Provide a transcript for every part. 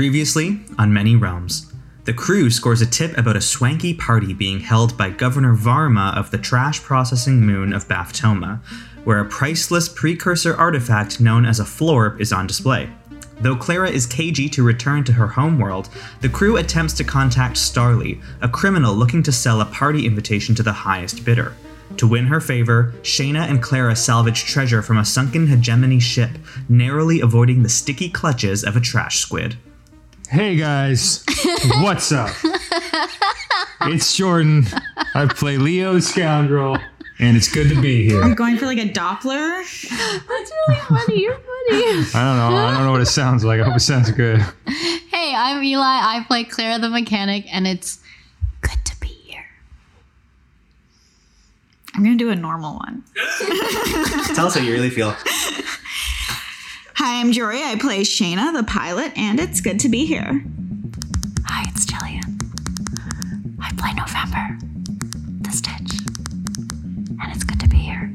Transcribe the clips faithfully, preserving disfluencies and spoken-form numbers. Previously, on Many Realms, the crew scores a tip about a swanky party being held by Governor Varma of the trash-processing moon of Baftoma, where a priceless precursor artifact known as a Florb is on display. Though Clara is cagey to return to her homeworld, the crew attempts to contact Starley, a criminal looking to sell a party invitation to the highest bidder. To win her favor, Shayna and Clara salvage treasure from a sunken Hegemony ship, narrowly avoiding the sticky clutches of a trash squid. Hey guys, what's up? It's Jordan. I play Leo the Scoundrel, and it's good to be here. I'm going for like a Doppler. That's really funny. You're funny. I don't know. I don't know what it sounds like. I hope it sounds good. Hey, I'm Eli. I play Clara the Mechanic, and it's good to be here. I'm going to do a normal one. Tell us how you really feel. Hi, I'm Jory. I play Shayna, the pilot, and it's good to be here. Hi, it's Jillian. I play November the Stitch, and it's good to be here.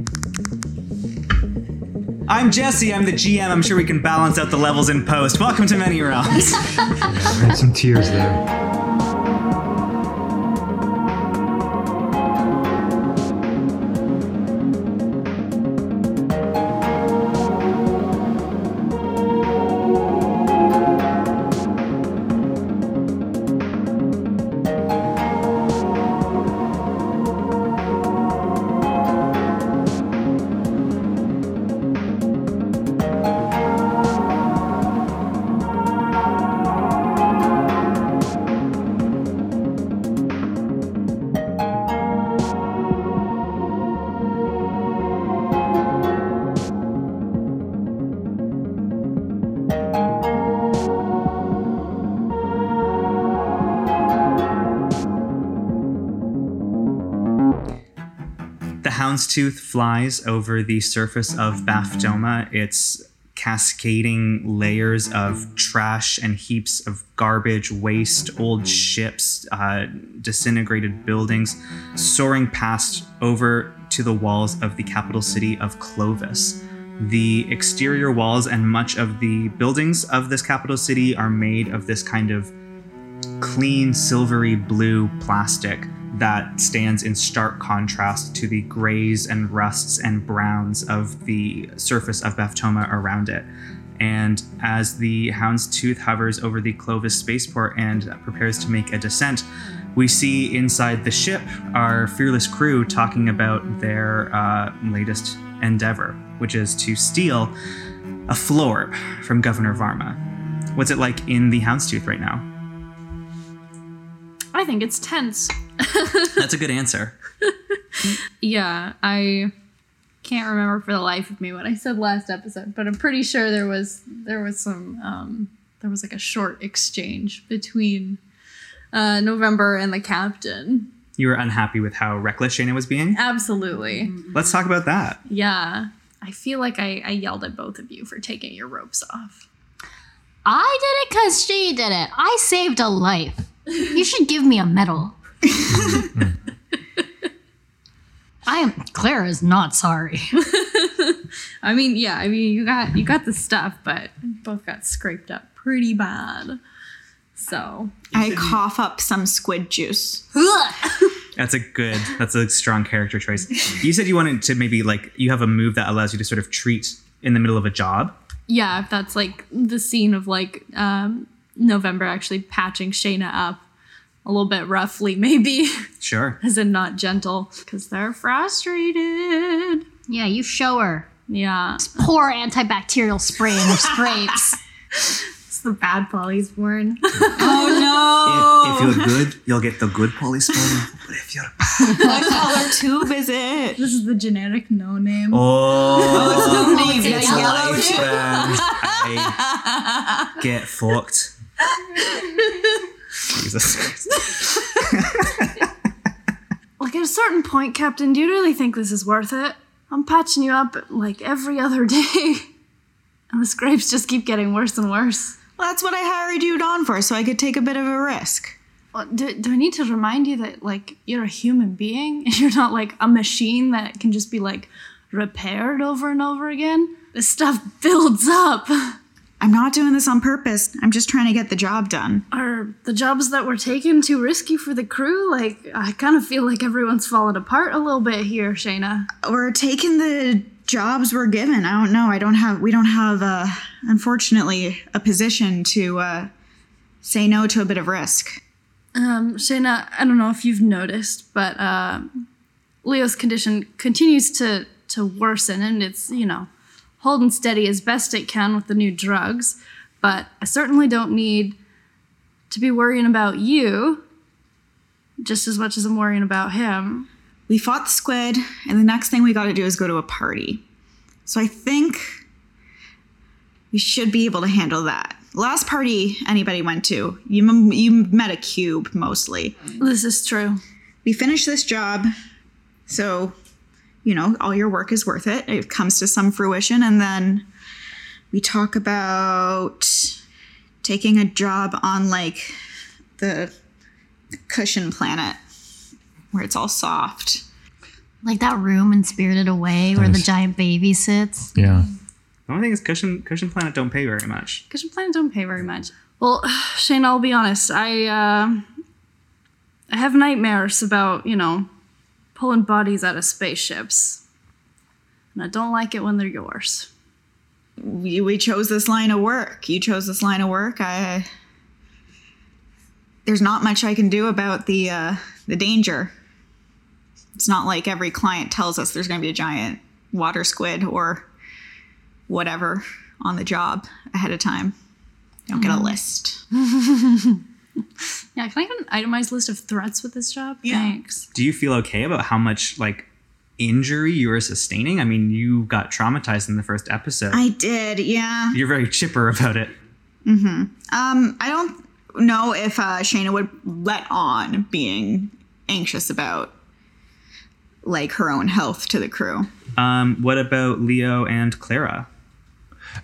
I'm Jesse. I'm the G M. I'm sure we can balance out the levels in post. Welcome to Many Realms. Yeah, I had some tears there. Houndstooth flies over the surface of Baftoma, its cascading layers of trash and heaps of garbage, waste, old ships, uh, disintegrated buildings, soaring past over to the walls of the capital city of Clovis. The exterior walls and much of the buildings of this capital city are made of this kind of clean, silvery blue plastic that stands in stark contrast to the grays and rusts and browns of the surface of Baftoma around it. And as the Houndstooth hovers over the Clovis spaceport and prepares to make a descent, we see inside the ship our fearless crew talking about their uh, latest endeavor, which is to steal a Florb from Governor Varma. What's it like in the Houndstooth right now? I think it's tense. That's a good answer. Yeah, I can't remember for the life of me what I said last episode, but I'm pretty sure there was there was some um, there was like a short exchange between uh, November and the captain. You were unhappy with how reckless Shayna was being? Absolutely. Let's talk about that. Yeah, I feel like I, I yelled at both of you for taking your ropes off. I did it because she did it. I saved a life. You should give me a medal. I am Clara's not sorry. I mean, yeah, I mean you got you got the stuff, but both got scraped up pretty bad. So I cough up some squid juice. That's a good, that's a strong character choice. You said you wanted to maybe like you have a move that allows you to sort of treat in the middle of a job. Yeah, if that's like the scene of like um, November actually patching Shayna up. A little bit roughly, maybe. Sure. As in not gentle. Because they're frustrated. Yeah, you show her. Yeah. Just pour antibacterial spray in her scrapes. It's the bad polysporin. Oh, no. If, if you're good, you'll get the good polysporin. But if you're bad. What color tube is it? This is the generic no name. Oh. Oh, it's the name. It's yellow tube. I get fucked. Jesus Christ. Like at a certain point, Captain, do you really think this is worth it? I'm patching you up like every other day. And the scrapes just keep getting worse and worse. Well, that's what I hired you on for, so I could take a bit of a risk. Well, do, do I need to remind you that like you're a human being? And you're not like a machine that can just be like repaired over and over again? This stuff builds up. I'm not doing this on purpose. I'm just trying to get the job done. Are the jobs that were taken too risky for the crew? Like, I kind of feel like everyone's fallen apart a little bit here, Shayna. We're taking the jobs we're given. I don't know. I don't have, we don't have, uh, unfortunately, a position to uh, say no to a bit of risk. Um, Shayna, I don't know if you've noticed, but uh, Leo's condition continues to, to worsen, and it's, you know, holding steady as best it can with the new drugs, but I certainly don't need to be worrying about you just as much as I'm worrying about him. We fought the squid, and the next thing we got to do is go to a party. So I think we should be able to handle that. Last party anybody went to, you, you met a cube mostly. This is true. We finished this job, so... You know, all your work is worth it. It comes to some fruition. And then we talk about taking a job on, like, the cushion planet where it's all soft. Like that room in Spirited Away nice. Where the giant baby sits. Yeah. The only thing is cushion cushion planet don't pay very much. Cushion planet don't pay very much. Well, Shane, I'll be honest. I, uh, I have nightmares about, you know... pulling bodies out of spaceships. And I don't like it when they're yours. We, we chose this line of work. You chose this line of work. I There's not much I can do about the uh, the danger. It's not like every client tells us there's going to be a giant water squid or whatever on the job ahead of time. You don't mm. get a list. Yeah, can I get an itemized list of threats with this job? Yeah. Thanks. Do you feel okay about how much, like, injury you were sustaining? I mean, you got traumatized in the first episode. I did, yeah. You're very chipper about it. Mm-hmm. Um, I don't know if uh, Shayna would let on being anxious about, like, her own health to the crew. Um, what about Leo and Clara?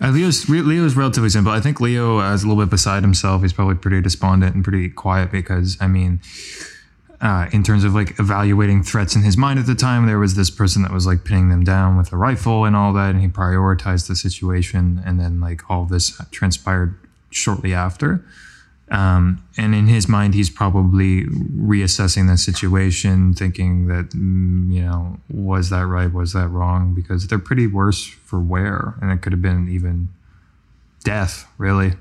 Uh, Leo's Leo's relatively simple. I think Leo uh, is a little bit beside himself. He's probably pretty despondent and pretty quiet because, I mean, uh, in terms of like evaluating threats in his mind at the time, there was this person that was like pinning them down with a rifle and all that, and he prioritized the situation, and then like all this transpired shortly after. Um, and in his mind, he's probably reassessing the situation, thinking that, you know, was that right? Was that wrong? Because they're pretty worse for wear, and it could have been even death, really.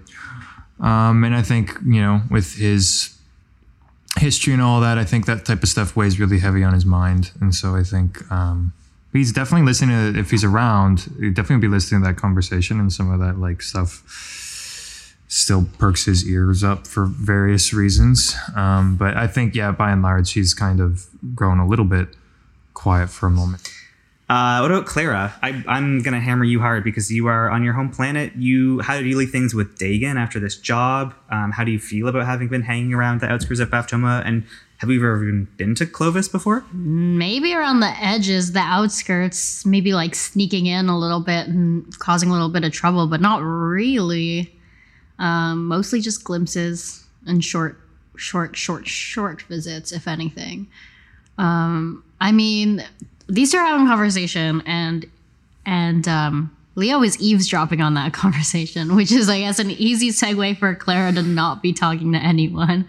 Um, and I think, you know, with his history and all that, I think that type of stuff weighs really heavy on his mind. And so I think um, he's definitely listening to, if he's around, he'd definitely be listening to that conversation, and some of that like stuff still perks his ears up for various reasons. Um, but I think, yeah, by and large, he's kind of grown a little bit quiet for a moment. Uh, what about Clara? I, I'm going to hammer you hard because you are on your home planet. You, how do you leave things with Dagan after this job? Um, how do you feel about having been hanging around the outskirts of Baftoma? And have you ever even been to Clovis before? Maybe around the edges, the outskirts, maybe like sneaking in a little bit and causing a little bit of trouble, but not really. Um, mostly just glimpses and short, short, short, short visits, if anything. Um, I mean, these two are having a conversation, and and um, Leo is eavesdropping on that conversation, which is, I guess, an easy segue for Clara to not be talking to anyone.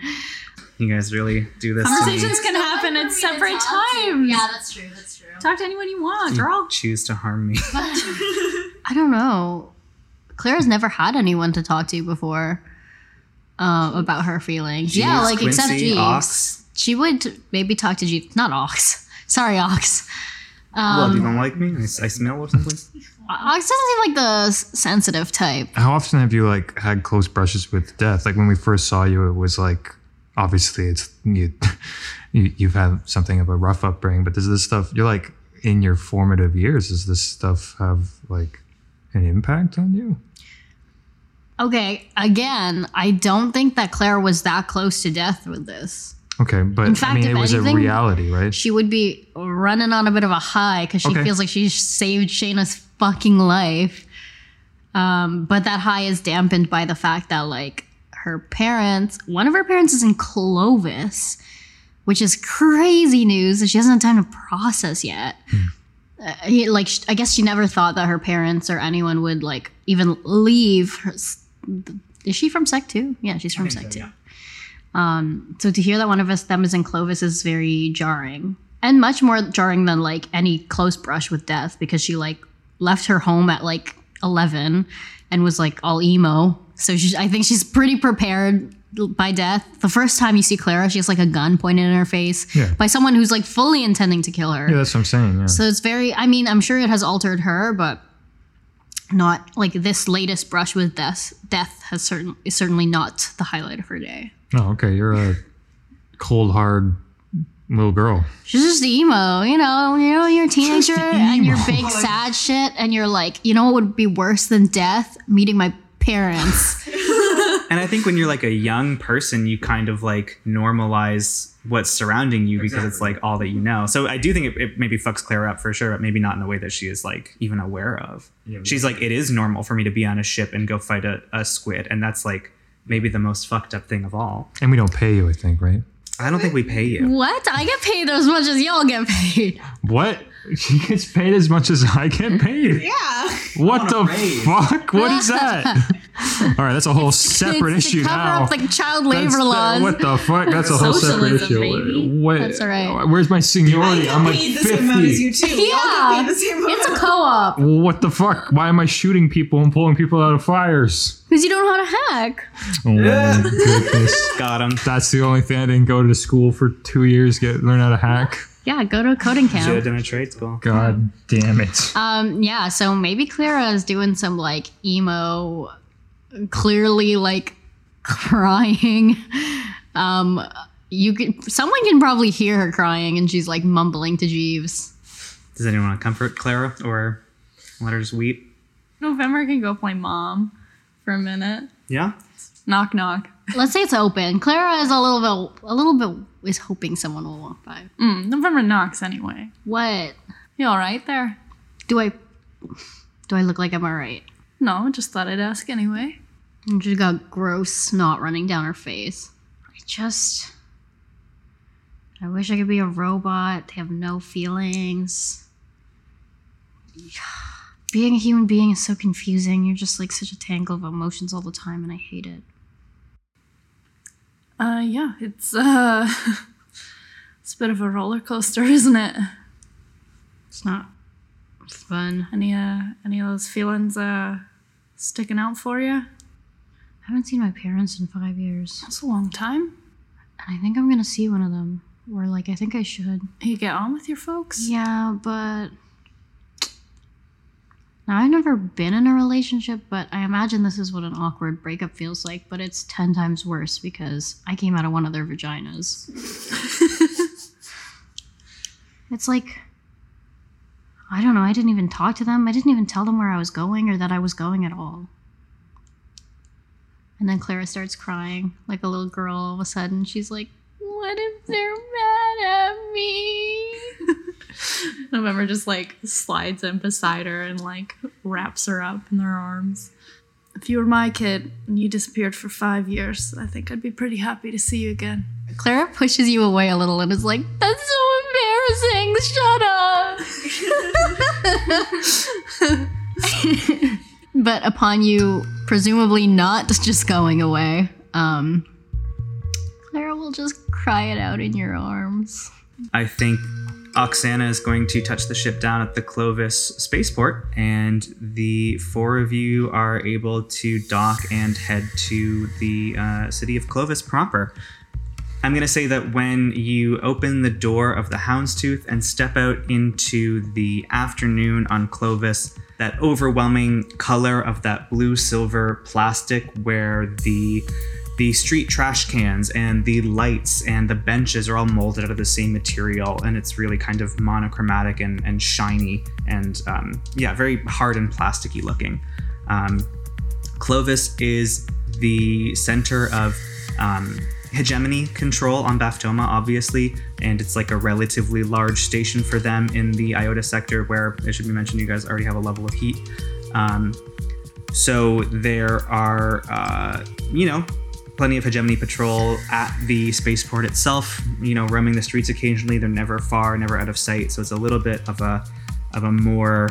You guys really do this. Conversations can happen at separate times. Yeah, that's true. That's true. Talk to anyone you want, girl. You choose to harm me. I don't know. Clara's never had anyone to talk to before uh, about her feelings. Jeeves, yeah, like Quincy, except Jeeves. Ox. She would maybe talk to Jeeves. Not Ox. Sorry, Ox. Um, well, do you don't like me? I, I smell or something? Ox doesn't seem like the sensitive type. How often have you like had close brushes with death? Like when we first saw you, it was like, obviously it's you, you you've had something of a rough upbringing, but does this stuff, you're like in your formative years, does this stuff have like an impact on you? Okay, again, I don't think that Clara was that close to death with this. Okay, but in fact, I mean, it was anything, a reality, right? She would be running on a bit of a high because she okay. feels like she saved Shayna's fucking life. Um, but that high is dampened by the fact that, like, her parents, one of her parents is in Clovis, which is crazy news that she hasn't had time to process yet. Mm. Uh, he, like, I guess she never thought that her parents or anyone would, like, even leave her, is she from Sec Two? Yeah, she's from Sec so, Two. Yeah. Um, so to hear that one of us them is in Clovis is very jarring, and much more jarring than like any close brush with death, because she like left her home at like eleven and was like all emo. So she, I think she's pretty prepared by death. The first time you see Clara, she has like a gun pointed in her face yeah. by someone who's like fully intending to kill her. Yeah, that's what I'm saying. Yeah. So it's very, I mean, I'm sure it has altered her, but not like this latest brush with death. Death has certain is certainly not the highlight of her day. Oh, okay. You're a cold, hard little girl. She's just emo, you know. You know, you're a teenager and you're big sad shit, and you're like, you know, what would be worse than death? Meeting my parents. And I think when you're like a young person, you kind of like normalize what's surrounding you because exactly. it's like all that you know. So I do think it, it maybe fucks Clara up for sure, but maybe not in a way that she is like even aware of. Yeah, She's yeah. like, it is normal for me to be on a ship and go fight a, a squid. And that's like maybe the most fucked up thing of all. And we don't pay you, I think, right? I don't think we pay you. What? I get paid as much as y'all get paid. What? She gets paid as much as I get paid. Yeah. What the raise. fuck? What is that? All right, that's a whole it's, separate it's issue to cover now. Up, like, child labor the, laws. What the fuck? That's a whole Socialism, separate issue. Baby. What? That's all right. Where's my seniority? I'm like fifty. I get paid the same amount as you too. Yeah. We all get paid the same amount. It's a co-op. What the fuck? Why am I shooting people and pulling people out of fires? Because you don't know how to hack. Oh my goodness. Got him. That's the only thing. I didn't go to school for two years get learn how to hack. Yeah, go to a coding camp. Should have done a trade school. God damn it. Um, yeah, so maybe Clara is doing some like emo, clearly like crying. Um, you could, someone can probably hear her crying, and she's like mumbling to Jeeves. Does anyone want to comfort Clara or let her just weep? November can go play mom for a minute. Yeah. Knock knock. Let's say it's open. Clara is a little bit, a little bit is hoping someone will walk by. Mm, November knocks anyway. What? You all right there? Do I, do I look like I'm all right? No, just thought I'd ask anyway. And she got gross snot running down her face. I just, I wish I could be a robot. They have no feelings. Being a human being is so confusing. You're just like such a tangle of emotions all the time, and I hate it. Uh, yeah, it's, uh, it's a bit of a roller coaster, isn't it? It's not fun. Any, uh, any of those feelings, uh, sticking out for you? I haven't seen my parents in five years. That's a long time. I think I'm gonna see one of them. Or, like, I think I should. You get on with your folks? Yeah, but... Now, I've never been in a relationship, but I imagine this is what an awkward breakup feels like, but it's ten times worse because I came out of one of their vaginas. It's like, I don't know, I didn't even talk to them. I didn't even tell them where I was going or that I was going at all. And then Clara starts crying like a little girl all of a sudden. She's like, what if they're mad at me? November just like slides in beside her and like wraps her up in their arms. If you were my kid and you disappeared for five years, I think I'd be pretty happy to see you again. Clara pushes you away a little and is like, that's so embarrassing, shut up. But upon you presumably not just going away, um, Clara will just cry it out in your arms. I think Oksana is going to touch the ship down at the Clovis spaceport, and the four of you are able to dock and head to the uh, city of Clovis proper. I'm going to say that when you open the door of the Houndstooth and step out into the afternoon on Clovis, that overwhelming color of that blue silver plastic where the The street trash cans and the lights and the benches are all molded out of the same material, and it's really kind of monochromatic and, and shiny and, um, yeah, very hard and plasticky looking. Um, Clovis is the center of um, hegemony control on Baftoma, obviously, and it's like a relatively large station for them in the Iota sector where, it should be mentioned, you guys already have a level of heat. Um, so there are, uh, you know, plenty of hegemony patrol at the spaceport itself, you know, roaming the streets occasionally. They're never far, never out of sight. So it's a little bit of a of a more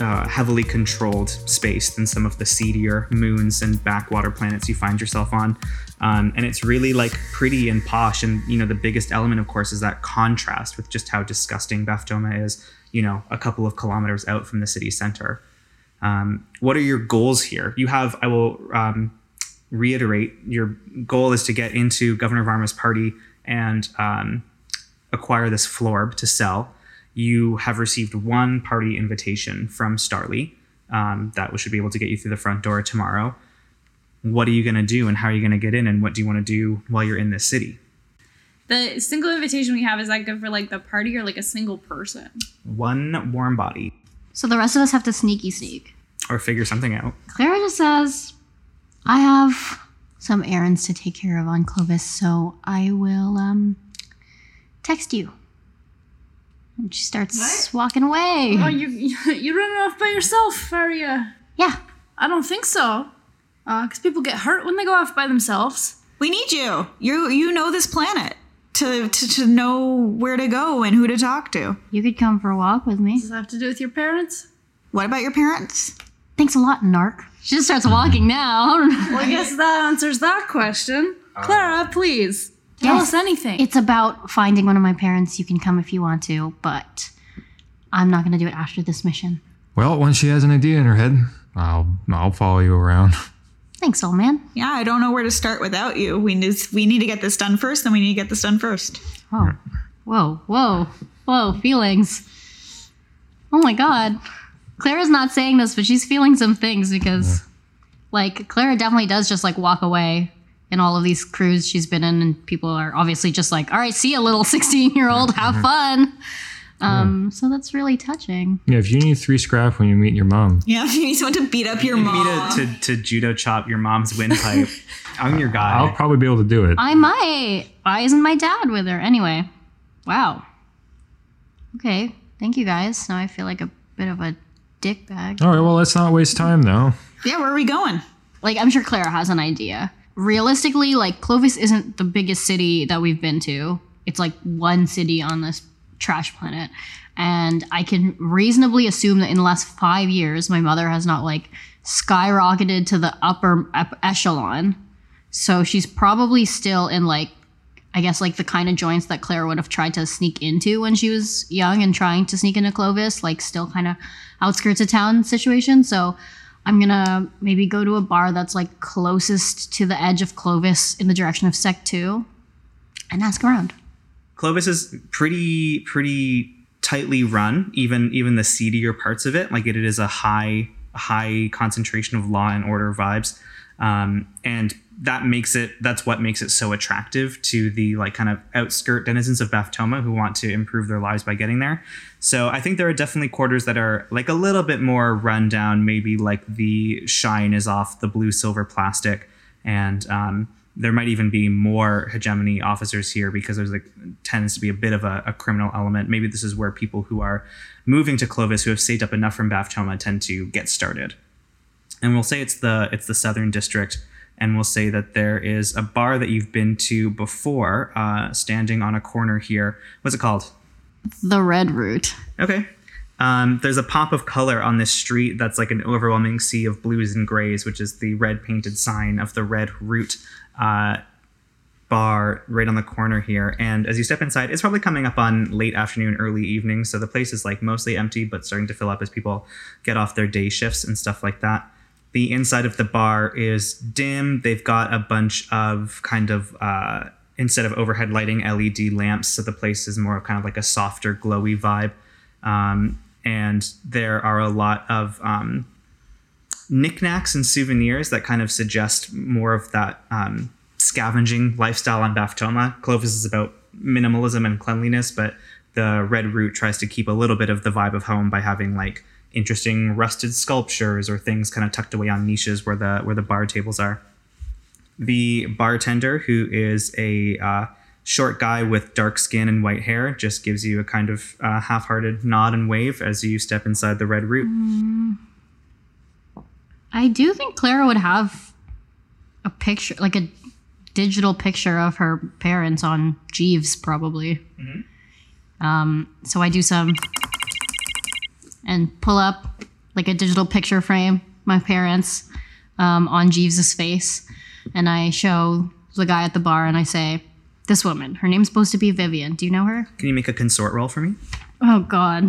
uh, heavily controlled space than some of the seedier moons and backwater planets you find yourself on. Um, and it's really like pretty and posh. And, you know, the biggest element, of course, is that contrast with just how disgusting Baftoma is, you know, a couple of kilometers out from the city center. Um, what are your goals here? You have, I will um, reiterate, your goal is to get into Governor Varma's party and um, acquire this Florb to sell. You have received one party invitation from Starley um, that should be able to get you through the front door tomorrow. What are you going to do, and how are you going to get in, and what do you want to do while you're in this city? The single invitation we have, is that good for like the party or like a single person? One warm body. So the rest of us have to sneaky sneak. Or figure something out. Clara just says, I have some errands to take care of on Clovis, so I will um, text you. And she starts what? walking away. Oh, you you running off by yourself, are you? Yeah. I don't think so. Because uh, people get hurt when they go off by themselves. We need you. You you know this planet to, to to know where to go and who to talk to. You could come for a walk with me. Does that have to do with your parents? What about your parents? Thanks a lot, Narc. She just starts walking now. Well, I guess that answers that question. Uh, Clara, please. Tell yes, us anything. It's about finding one of my parents. You can come if you want to, but I'm not going to do it after this mission. Well, when she has an idea in her head, I'll I'll follow you around. Thanks, old man. Yeah, I don't know where to start without you. We need we need to get this done first, and we need to get this done first. Oh, whoa, whoa, whoa, feelings. Oh my God. Clara's not saying this, but she's feeling some things because, yeah. like, Clara definitely does just, like, walk away. In all of these crews she's been in, and people are obviously just like, all right, see you, little sixteen-year-old, have fun. Um, yeah. So that's really touching. Yeah, if you need three scrap when you meet your mom. Yeah, if you need someone to beat up your you mom. You need to, to judo chop your mom's windpipe. I'm your guy. I'll probably be able to do it. I might. Why isn't my dad with her? Anyway, wow. Okay, thank you guys. Now I feel like a bit of a dick bag. All right, well, let's not waste time, though. Yeah, where are we going? Like, I'm sure Clara has an idea. Realistically, like, Clovis isn't the biggest city that we've been to. It's like one city on this trash planet. And I can reasonably assume that in the last five years, my mother has not, like, skyrocketed to the upper up echelon. So she's probably still in, like, I guess, like, the kind of joints that Clara would have tried to sneak into when she was young and trying to sneak into Clovis, like, still kind of outskirts of town situation. So I'm going to maybe go to a bar that's like closest to the edge of Clovis in the direction of Sec Two and ask around. Clovis is pretty, pretty tightly run, even even the seedier parts of it. Like it, it is a high, high concentration of law and order vibes. Um, and that makes it, that's what makes it so attractive to the like kind of outskirt denizens of Baftoma who want to improve their lives by getting there. So I think there are definitely quarters that are like a little bit more run down, maybe like the shine is off the blue silver plastic. And um, there might even be more hegemony officers here because there's like tends to be a bit of a, a criminal element. Maybe this is where people who are moving to Clovis who have saved up enough from Baftoma tend to get started. And we'll say it's the it's the Southern District. And we'll say that there is a bar that you've been to before, uh, standing on a corner here. What's it called? The Red Root. Okay. Um, there's a pop of color on this street that's like an overwhelming sea of blues and grays, which is the red painted sign of the Red Root uh, bar right on the corner here. And as you step inside, it's probably coming up on late afternoon, early evening. So the place is like mostly empty, but starting to fill up as people get off their day shifts and stuff like that. The inside of the bar is dim. They've got a bunch of kind of, uh, instead of overhead lighting, L E D lamps. So the place is more of kind of like a softer, glowy vibe. Um, and there are a lot of um, knickknacks and souvenirs that kind of suggest more of that um, scavenging lifestyle on Baftoma. Clovis is about minimalism and cleanliness, but the Red Root tries to keep a little bit of the vibe of home by having like interesting rusted sculptures or things kind of tucked away on niches where the where the bar tables are. The bartender, who is a uh, short guy with dark skin and white hair, just gives you a kind of uh, half-hearted nod and wave as you step inside the Red Root. Mm. I do think Clara would have a picture, like a digital picture of her parents on Jeeves, probably. Mm-hmm. Um, so I do some... and pull up like a digital picture frame, my parents, um, on Jeeves' face. And I show the guy at the bar and I say, this woman, her name's supposed to be Vivian. Do you know her? Can you make a consort roll for me? Oh, God.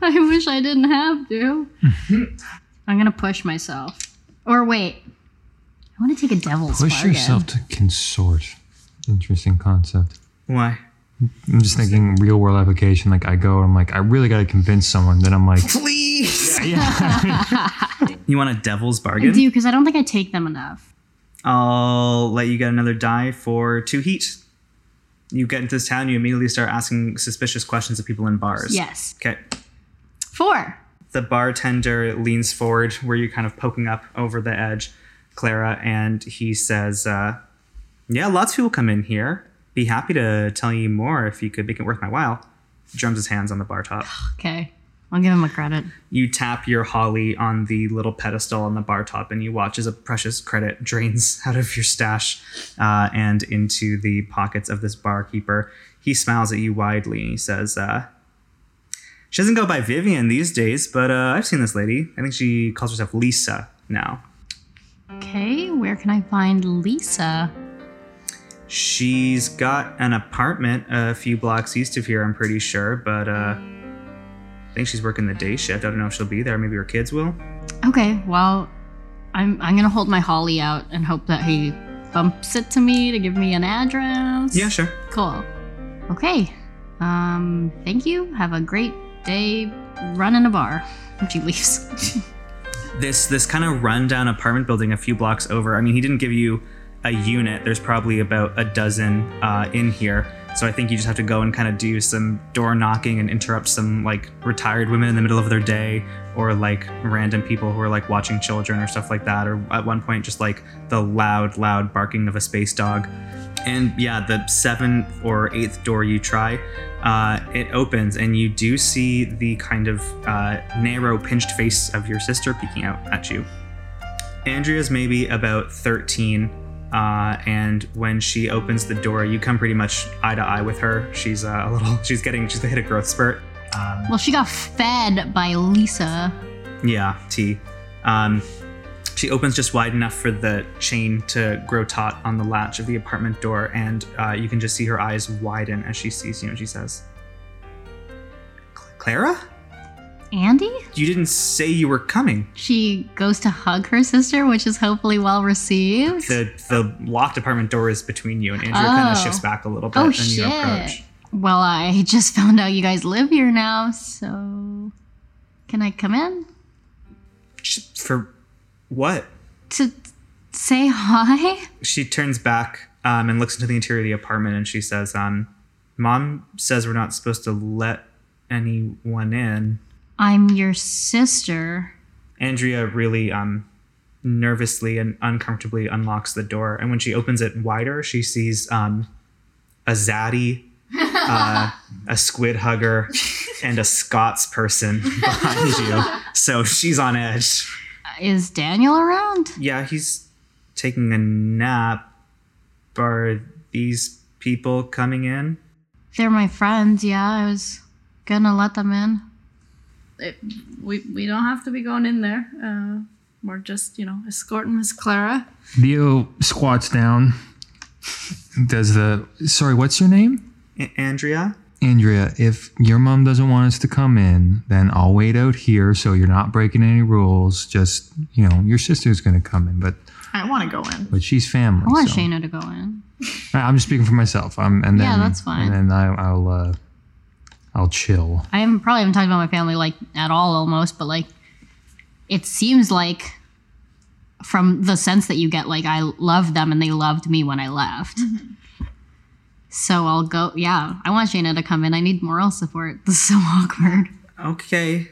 I wish I didn't have to. I'm going to push myself. Or wait. I want to take a devil's push bargain. Push yourself to consort. Interesting concept. Why? I'm just thinking real world application. Like I go and I'm like, I really got to convince someone. Then I'm like, please. Yeah. Yeah. You want a devil's bargain? I do, because I don't think I take them enough. I'll let you get another die for two heat. You get into this town, you immediately start asking suspicious questions of people in bars. Yes. Okay. Four. The bartender leans forward where you're kind of poking up over the edge, Clara, and he says, uh, yeah, lots of people come in here. Be happy to tell you more if you could make it worth my while. Drums his hands on the bar top. Okay. I'll give him a credit. You tap your holly on the little pedestal on the bar top and you watch as a precious credit drains out of your stash uh, and into the pockets of this barkeeper. He smiles at you widely and he says, uh, she doesn't go by Vivian these days, but uh, I've seen this lady. I think she calls herself Lisa now. Okay, where can I find Lisa? She's got an apartment a few blocks east of here, I'm pretty sure, but... Uh, I think she's working the day shift. I don't know if she'll be there. Maybe her kids will. Okay, well, I'm I'm gonna hold my holly out and hope that he bumps it to me to give me an address. Yeah, sure. Cool. Okay. Um, thank you. Have a great day running a bar. And she leaves. This this kind of rundown apartment building a few blocks over. I mean, he didn't give you a unit. There's probably about a dozen uh, in here. So I think you just have to go and kind of do some door knocking and interrupt some like retired women in the middle of their day or like random people who are like watching children or stuff like that. Or at one point, just like the loud, loud barking of a space dog. And yeah, the seventh or eighth door you try, uh, it opens and you do see the kind of uh, narrow pinched face of your sister peeking out at you. Andrea's maybe about thirteen. Uh, and when she opens the door, you come pretty much eye to eye with her. She's uh, a little, she's getting, she's hit a growth spurt. Um, well, she got fed by Lisa. Yeah, T. Um, she opens just wide enough for the chain to grow taut on the latch of the apartment door. And uh, you can just see her eyes widen as she sees you and she says, Clara? Andy? You didn't say you were coming. She goes to hug her sister, which is hopefully well received. The the locked apartment door is between you, and Andrew oh. kind of shifts back a little bit. Oh, and shit. You approach. Well, I just found out you guys live here now, so can I come in? For what? To say hi? She turns back um, and looks into the interior of the apartment, and she says, um, Mom says we're not supposed to let anyone in. I'm your sister. Andrea really um, nervously and uncomfortably unlocks the door. And when she opens it wider, she sees um, a zaddy, uh, a squid hugger, and a Scots person behind you. So she's on edge. Is Daniel around? Yeah, he's taking a nap. Are these people coming in? They're my friends, yeah. I was gonna let them in. It, we we don't have to be going in there. Uh, we're just, you know, escorting Miss Clara. Leo squats down. Does the... Sorry, what's your name? A- Andrea. Andrea, if your mom doesn't want us to come in, then I'll wait out here so you're not breaking any rules. Just, you know, your sister's going to come in, but... I want to go in. But she's family. I want so. Shayna to go in. I'm just speaking for myself. I'm, and then, yeah, that's fine. And then I, I'll... Uh, I'll chill. I haven't, probably haven't talked about my family like at all almost, but like it seems like from the sense that you get, like I love them and they loved me when I left. Mm-hmm. So I'll go, yeah, I want Shayna to come in. I need moral support. This is so awkward. Okay.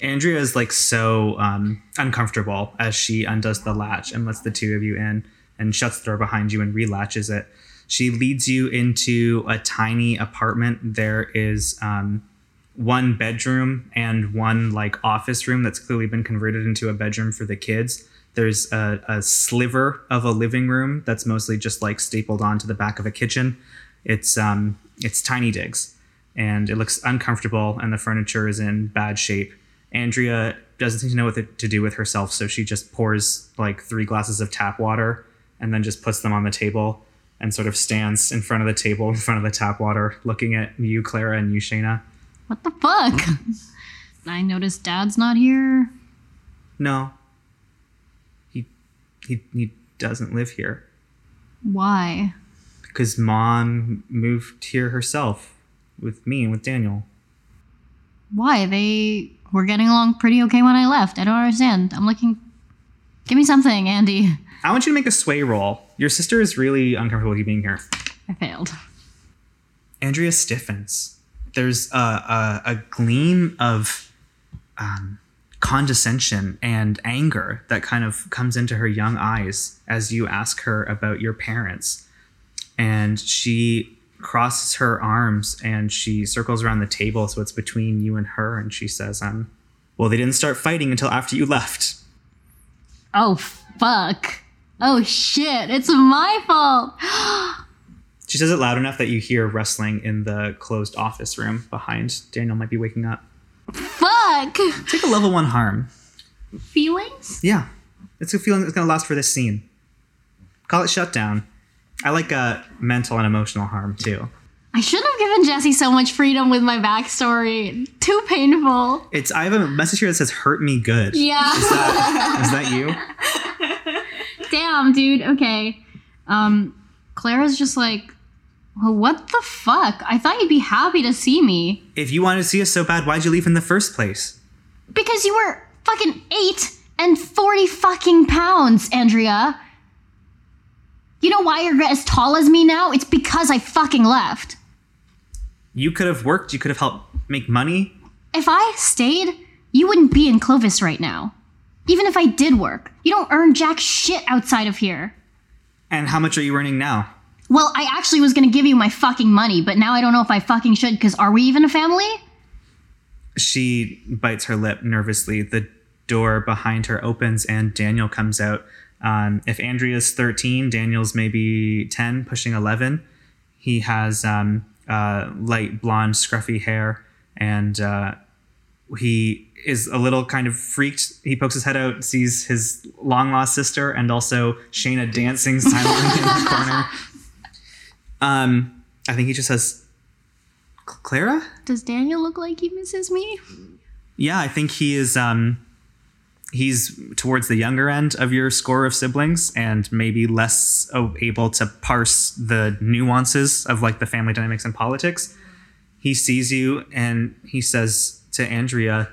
Andrea is like so um, uncomfortable as she undoes the latch and lets the two of you in and shuts the door behind you and relatches it. She leads you into a tiny apartment. There is um, one bedroom and one like office room that's clearly been converted into a bedroom for the kids. There's a, a sliver of a living room that's mostly just like stapled onto the back of a kitchen. It's um, it's tiny digs and it looks uncomfortable and the furniture is in bad shape. Andrea doesn't seem to know what to do with herself, so she just pours like three glasses of tap water and then just puts them on the table and sort of stands in front of the table, in front of the tap water, looking at you, Clara, and you, Shayna. What the fuck? I noticed Dad's not here. No. He, he he doesn't live here. Why? Because Mom moved here herself with me and with Daniel. Why? They were getting along pretty okay when I left. I don't understand. I'm looking... Give me something, Andy. I want you to make a sway roll. Your sister is really uncomfortable with you being here. I failed. Andrea stiffens. There's a, a, a gleam of um, condescension and anger that kind of comes into her young eyes as you ask her about your parents. And she crosses her arms and she circles around the table, so it's between you and her. And she says, um, well, they didn't start fighting until after you left. Oh, fuck. Oh, shit. It's my fault. She says it loud enough that you hear rustling in the closed office room behind. Daniel might be waking up. Fuck! Take a level one harm. Feelings? Yeah. It's a feeling that's going to last for this scene. Call it shutdown. I like uh, mental and emotional harm, too. I shouldn't have given Jesse so much freedom with my backstory. Too painful. It's I have a message here that says, hurt me good. Yeah. Is that, is that you? Damn, dude. Okay. Um, Clara's just like, well, what the fuck? I thought you'd be happy to see me. If you wanted to see us so bad, why'd you leave in the first place? Because you were fucking eight and forty fucking pounds, Andrea. You know why you're as tall as me now? It's because I fucking left. You could have worked. You could have helped make money. If I stayed, you wouldn't be in Clovis right now. Even if I did work, you don't earn jack shit outside of here. And how much are you earning now? Well, I actually was going to give you my fucking money, but now I don't know if I fucking should, because are we even a family? She bites her lip nervously. The door behind her opens and Daniel comes out. Um, if Andrea's thirteen, Daniel's maybe ten, pushing eleven. He has... Um, Uh, light blonde scruffy hair, and uh, he is a little kind of freaked. He pokes his head out, sees his long lost sister and also Shayna dancing silently in the corner. Um, I think he just says, Clara? Does Daniel look like he misses me? Yeah, I think he is um, he's towards the younger end of your score of siblings and maybe less able to parse the nuances of like the family dynamics and politics. He sees you and he says to Andrea,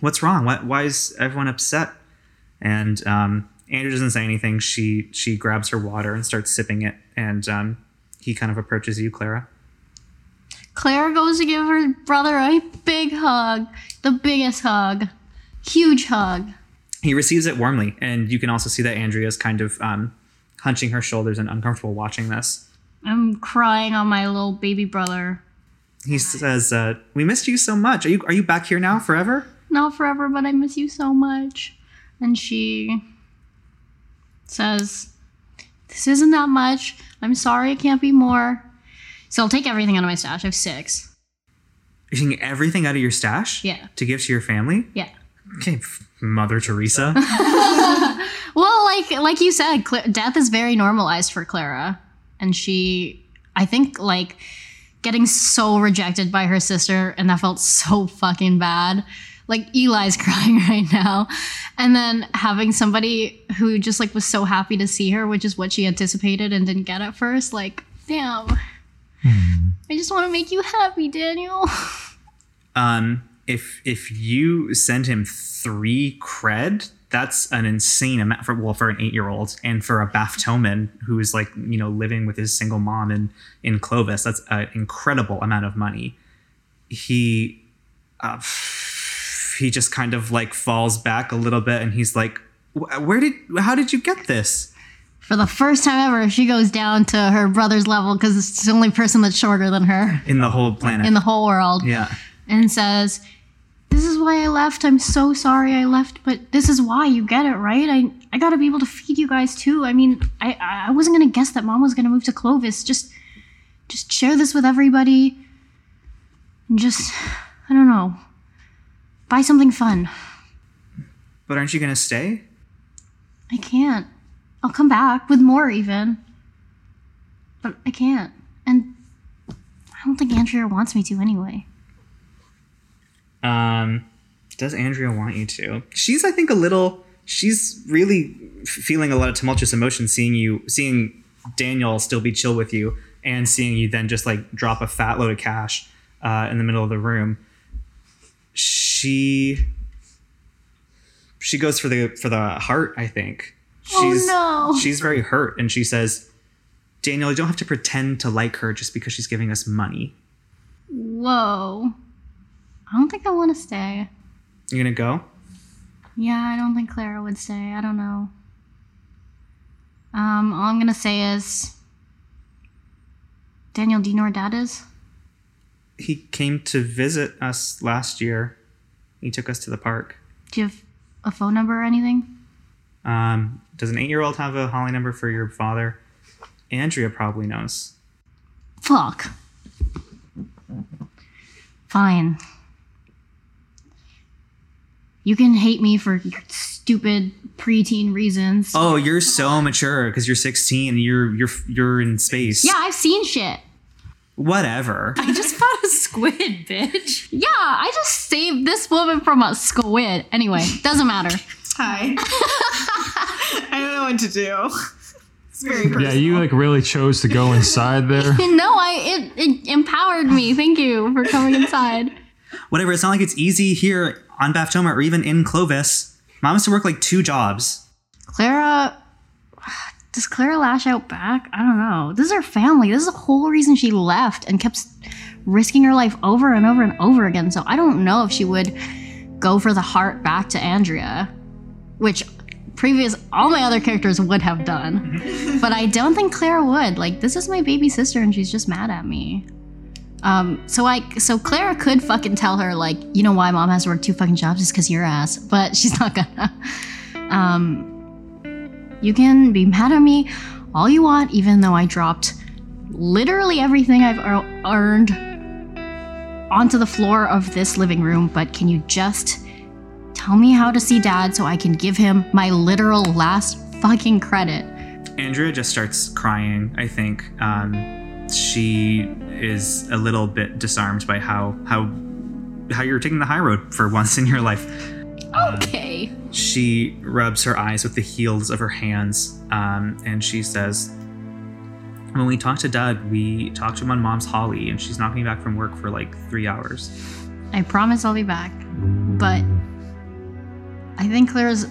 what's wrong? Why, why is everyone upset? And um, Andrea doesn't say anything. She, she grabs her water and starts sipping it. And um, he kind of approaches you, Clara. Clara goes to give her brother a big hug, the biggest hug. Huge hug. He receives it warmly, and you can also see that Andrea's kind of um, hunching her shoulders and uncomfortable watching this. I'm crying on my little baby brother. He God. says, uh, we missed you so much. Are you are you back here now forever? Not forever, but I miss you so much. And she says, this isn't that much. I'm sorry it can't be more. So I'll take everything out of my stash. I have six. You're taking everything out of your stash? Yeah. To give to your family? Yeah. Okay, Mother Teresa. Well, like like you said, Cla- death is very normalized for Clara. And she, I think, like, getting so rejected by her sister, and that felt so fucking bad. Like, Eli's crying right now. And then having somebody who just, like, was so happy to see her, which is what she anticipated and didn't get at first. Like, damn. Hmm. I just want to make you happy, Daniel. um... If if you send him three cred, that's an insane amount for well for an eight-year-old, and for a Baftoman who is like you know living with his single mom in in Clovis, that's an incredible amount of money. He uh, he just kind of like falls back a little bit, and he's like, "Where did? How did you get this?" For the first time ever, she goes down to her brother's level because it's the only person that's shorter than her in the whole planet, in the whole world. Yeah, and says. This is why I left. I'm so sorry I left, but this is why. You get it, right? I, I gotta be able to feed you guys too. I mean, I, I wasn't gonna guess that Mom was gonna move to Clovis. Just, just share this with everybody. And just, I don't know. Buy something fun. But aren't you going to stay? I can't. I'll come back with more even. But I can't. And I don't think Andrea wants me to anyway. Um, does Andrea want you to? She's, I think, a little... She's really feeling a lot of tumultuous emotions seeing you, seeing Daniel still be chill with you and seeing you then just like drop a fat load of cash uh, in the middle of the room. She, she goes for the, for the heart, I think. She's, oh no. She's very hurt. And she says, Daniel, you don't have to pretend to like her just because she's giving us money. Whoa. I don't think I want to stay. You're going to go? Yeah, I don't think Clara would stay. I don't know. Um, all I'm going to say is... Daniel, do you know where Dad is? He came to visit us last year. He took us to the park. Do you have a phone number or anything? Um, does an eight-year-old have a Holly number for your father? Andrea probably knows. Fuck. Fine. You can hate me for stupid preteen reasons. Oh, you're so mature because you're sixteen and you're you're you're in space. Yeah, I've seen shit. Whatever. I just bought a squid, bitch. Yeah, I just saved this woman from a squid. Anyway, doesn't matter. Hi. I don't know what to do. It's very personal. Yeah, you like really chose to go inside there. No, I it, it empowered me. Thank you for coming inside. Whatever. It's not like it's easy here on Baftoma or even in Clovis. Mom has to work like two jobs. Clara, does Clara lash out back? I don't know. This is her family. This is the whole reason she left and kept risking her life over and over and over again. So I don't know if she would go for the heart back to Andrea, which previous all my other characters would have done. But I don't think Clara would. Like, this is my baby sister and she's just mad at me. Um, so I, so Clara could fucking tell her, like, you know why Mom has to work two fucking jobs? Just because you're ass. But she's not gonna. Um, you can be mad at me all you want, even though I dropped literally everything I've er- earned onto the floor of this living room. But can you just tell me how to see Dad so I can give him my literal last fucking credit? Andrea just starts crying, I think. Um... She is a little bit disarmed by how how how you're taking the high road for once in your life. Okay. Um, she rubs her eyes with the heels of her hands, um, and she says, when we talked to Doug, we talked to him on Mom's Holly, and she's not coming back from work for like three hours. I promise I'll be back, but I think Clara's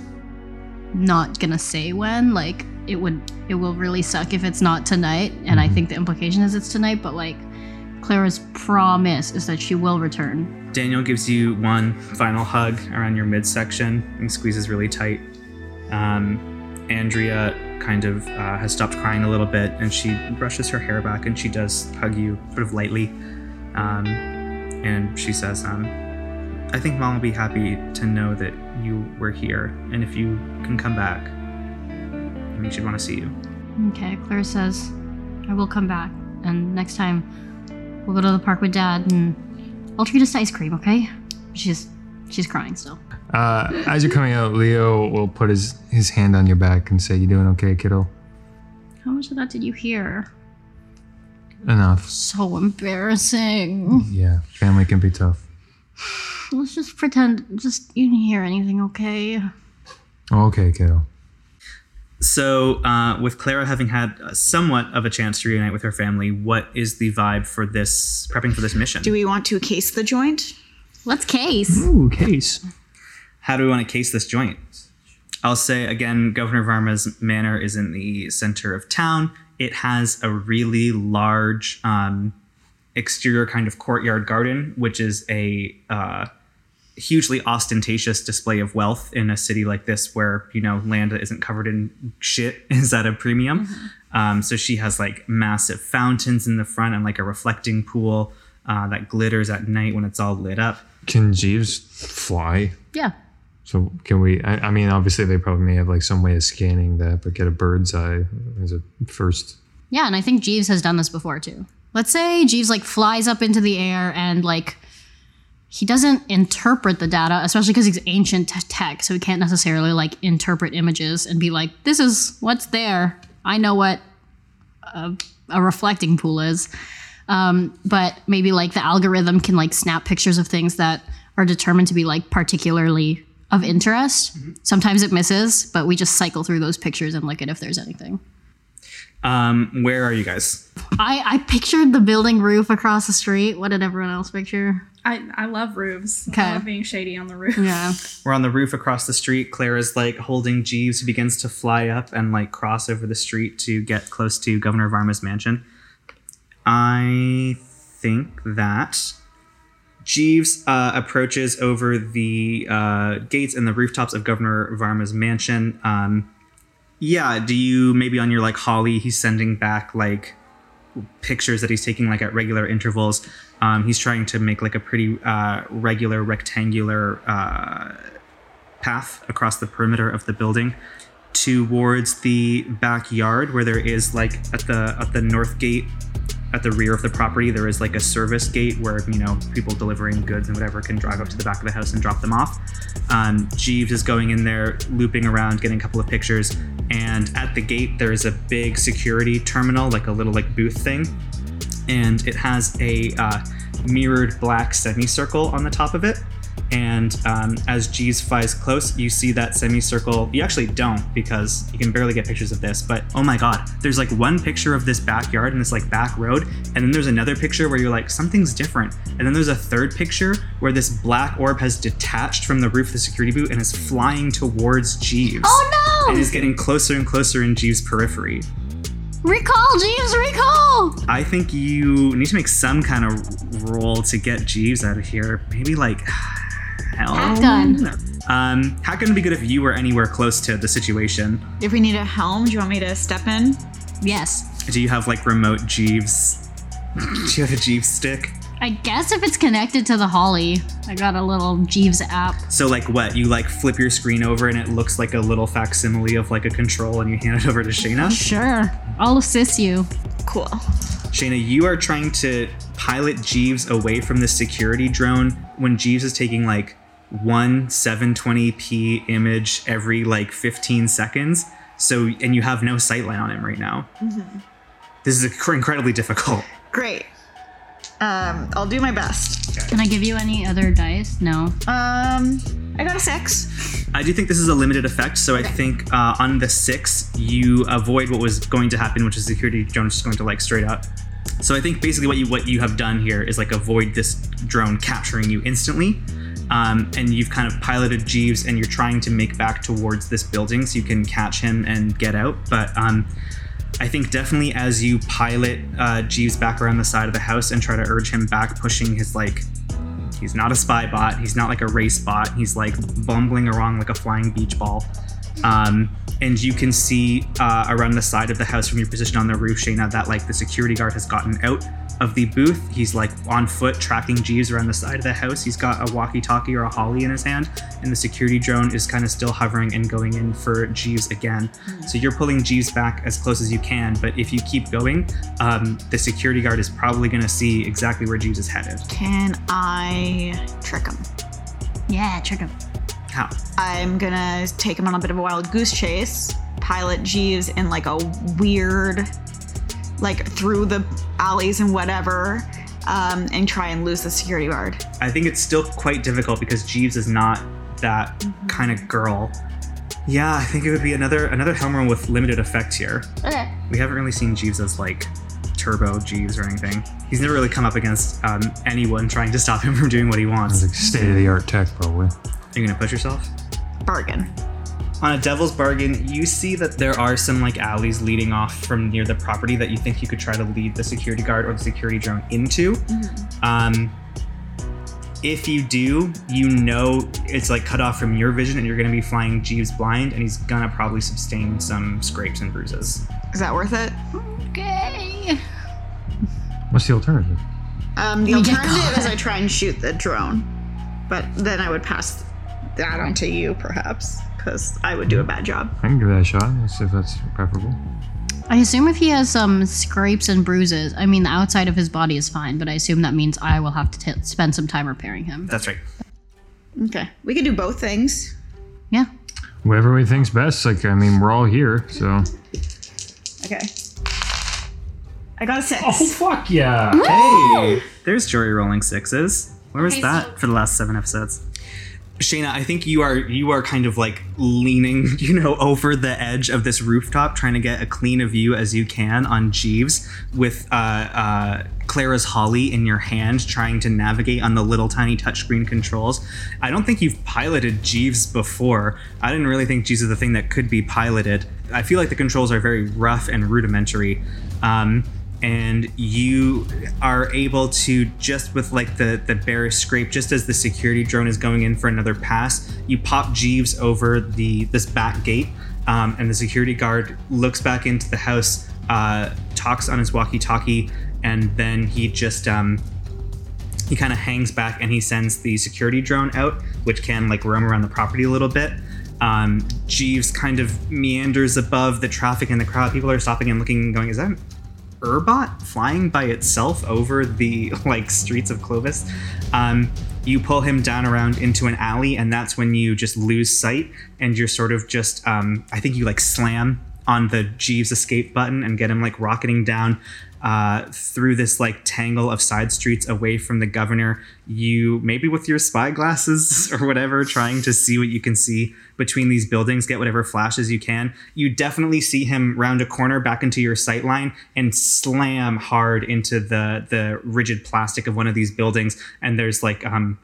not gonna say when, like, it would, it will really suck if it's not tonight. And I think the implication is it's tonight, but like Clara's promise is that she will return. Daniel gives you one final hug around your midsection and squeezes really tight. Um, Andrea kind of uh, has stopped crying a little bit and she brushes her hair back and she does hug you sort of lightly. Um, and she says, um, I think Mom will be happy to know that you were here. And if you can come back, I think she'd want to see you. Okay, Clara says, I will come back. And next time, we'll go to the park with Dad and I'll treat us to ice cream, okay? She's she's crying still. Uh, as you're coming out, Leo will put his, his hand on your back and say, you doing okay, kiddo? How much of that did you hear? Enough. So embarrassing. Yeah, family can be tough. Let's just pretend, just you didn't hear anything, okay? Okay, kiddo. So, uh, with Clara having had somewhat of a chance to reunite with her family, what is the vibe for this, prepping for this mission? Do we want to case the joint? Let's case. Ooh, case. How do we want to case this joint? I'll say, again, Governor Varma's manor is in the center of town. It has a really large um, exterior kind of courtyard garden, which is a... Uh, hugely ostentatious display of wealth in a city like this where, you know, land that isn't covered in shit is at a premium. Mm-hmm. Um, so she has like massive fountains in the front and like a reflecting pool uh, that glitters at night when it's all lit up. Can Jeeves fly? Yeah. So can we, I, I mean, obviously they probably may have like some way of scanning that, but get a bird's eye as a first. Yeah. And I think Jeeves has done this before too. Let's say Jeeves like flies up into the air and like he doesn't interpret the data, especially because he's ancient tech, so he can't necessarily like interpret images and be like, this is what's there. I know what a, a reflecting pool is. Um, but maybe like the algorithm can like snap pictures of things that are determined to be like particularly of interest. Mm-hmm. Sometimes it misses, but we just cycle through those pictures and look at if there's anything. Um, where are you guys? I, I pictured the building roof across the street. What did everyone else picture? I, I love roofs. Okay. I love being shady on the roof. Yeah. We're on the roof across the street. Clara's like holding Jeeves, who begins to fly up and like cross over the street to get close to Governor Varma's mansion. I think that Jeeves uh, approaches over the uh, gates and the rooftops of Governor Varma's mansion. Um, yeah, do you, maybe on your like holly, he's sending back like pictures that he's taking like at regular intervals. Um, he's trying to make like a pretty uh, regular rectangular uh, path across the perimeter of the building towards the backyard, where there is like at the at the north gate. At the rear of the property, there is like a service gate where, you know, people delivering goods and whatever can drive up to the back of the house and drop them off. Um, Jeeves is going in there, looping around, getting a couple of pictures. And at the gate, there is a big security terminal, like a little like booth thing. And it has a uh, mirrored black semicircle on the top of it. And um, as Jeeves flies close, you see that semicircle. You actually don't, because you can barely get pictures of this, but oh my God, there's like one picture of this backyard and this like back road. And then there's another picture where you're like, something's different. And then there's a third picture where this black orb has detached from the roof of the security booth and is flying towards Jeeves. Oh no! And is getting closer and closer in Jeeves' periphery. Recall, Jeeves, recall! I think you need to make some kind of roll to get Jeeves out of here. Maybe like... Hackgun. Um, Hackgun would be good if you were anywhere close to the situation. If we need a helm, do you want me to step in? Yes. Do you have like remote Jeeves? Do you have a Jeeves stick? I guess if it's connected to the Holly. I got a little Jeeves app. So like what? You like flip your screen over and it looks like a little facsimile of like a control and you hand it over to Shayna? Sure. I'll assist you. Cool. Shayna, you are trying to pilot Jeeves away from the security drone when Jeeves is taking like one seven twenty p image every like fifteen seconds. So, and you have no sightline on him right now. Mm-hmm. This is incredibly difficult. Great. Um, I'll do my best. Okay. Can I give you any other dice? No. Um, I got a six. I do think this is a limited effect, so okay. I think uh, on the six, you avoid what was going to happen, which is security drone is just going to like straight up. So I think basically what you what you have done here is like avoid this drone capturing you instantly. Um, and you've kind of piloted Jeeves and you're trying to make back towards this building so you can catch him and get out. But um, I think definitely as you pilot uh, Jeeves back around the side of the house and try to urge him back, pushing his like, he's not a spy bot. He's not like a race bot. He's like bumbling around like a flying beach ball. Um, and you can see uh, around the side of the house from your position on the roof, Shayna, that like the security guard has gotten out of the booth. He's like on foot tracking Jeeves around the side of the house. He's got a walkie-talkie or a holly in his hand, and the security drone is kind of still hovering and going in for Jeeves again. Mm-hmm. So you're pulling Jeeves back as close as you can, but if you keep going, um, the security guard is probably going to see exactly where Jeeves is headed. Can I trick him? Yeah, trick him. How? I'm gonna take him on a bit of a wild goose chase, pilot Jeeves in like a weird, like through the alleys and whatever, um, and try and lose the security guard. I think it's still quite difficult because Jeeves is not that mm-hmm. kind of girl. Yeah, I think it would be another another helm roll with limited effect here. Okay. We haven't really seen Jeeves as like turbo Jeeves or anything. He's never really come up against um, anyone trying to stop him from doing what he wants. Like state of the art tech, probably. You're going to push yourself? Bargain. On a devil's bargain, you see that there are some like alleys leading off from near the property that you think you could try to lead the security guard or the security drone into. Mm-hmm. Um, if you do, you know it's like cut off from your vision and you're going to be flying Jeeves blind and he's going to probably sustain some scrapes and bruises. Is that worth it? Okay. What's the alternative? Um, the alternative is I try and shoot the drone, but then I would pass that onto you, perhaps, because I would do a bad job. I can give that a shot. Let's see if that's preferable. I assume if he has some scrapes and bruises, I mean, the outside of his body is fine, but I assume that means I will have to t spend some time repairing him. That's right. Okay. We could do both things. Yeah. Whatever we think's best. Like, I mean, we're all here, so. Okay. I got a six. Oh, fuck yeah. Woo! Hey. There's Jory rolling sixes. Where was okay, that so for the last seven episodes? Shayna, I think you are you are kind of like leaning, you know, over the edge of this rooftop, trying to get a clean a view as you can on Jeeves with uh, uh, Clara's Holly in your hand, trying to navigate on the little tiny touchscreen controls. I don't think you've piloted Jeeves before. I didn't really think Jeeves is the thing that could be piloted. I feel like the controls are very rough and rudimentary. Um, And you are able to, just with like the, the bare scrape, just as the security drone is going in for another pass, you pop Jeeves over the this back gate, um, and the security guard looks back into the house, uh, talks on his walkie-talkie, and then he just, um, he kind of hangs back and he sends the security drone out, which can like roam around the property a little bit. Um, Jeeves kind of meanders above the traffic and the crowd. People are stopping and looking and going, is that Urbot flying by itself over the like streets of Clovis? Um, you pull him down around into an alley, and that's when you just lose sight, and you're sort of just um, I think you like slam on the Jeeves escape button and get him like rocketing down uh, through this like tangle of side streets away from the governor. You, maybe with your spy glasses or whatever, trying to see what you can see between these buildings, get whatever flashes you can. You definitely see him round a corner back into your sight line and slam hard into the the rigid plastic of one of these buildings. And there's like um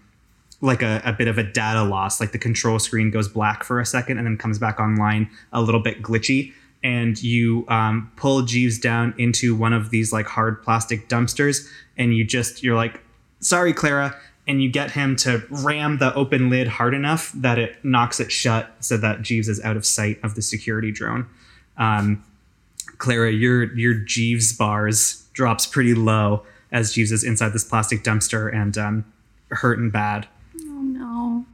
like a, a bit of a data loss, like the control screen goes black for a second and then comes back online a little bit glitchy. And you um, pull Jeeves down into one of these like hard plastic dumpsters, and you just, you're like, sorry, Clara. And you get him to ram the open lid hard enough that it knocks it shut so that Jeeves is out of sight of the security drone. Um, Clara, your, your Jeeves bars drops pretty low as Jeeves is inside this plastic dumpster and um, hurting bad. Oh no.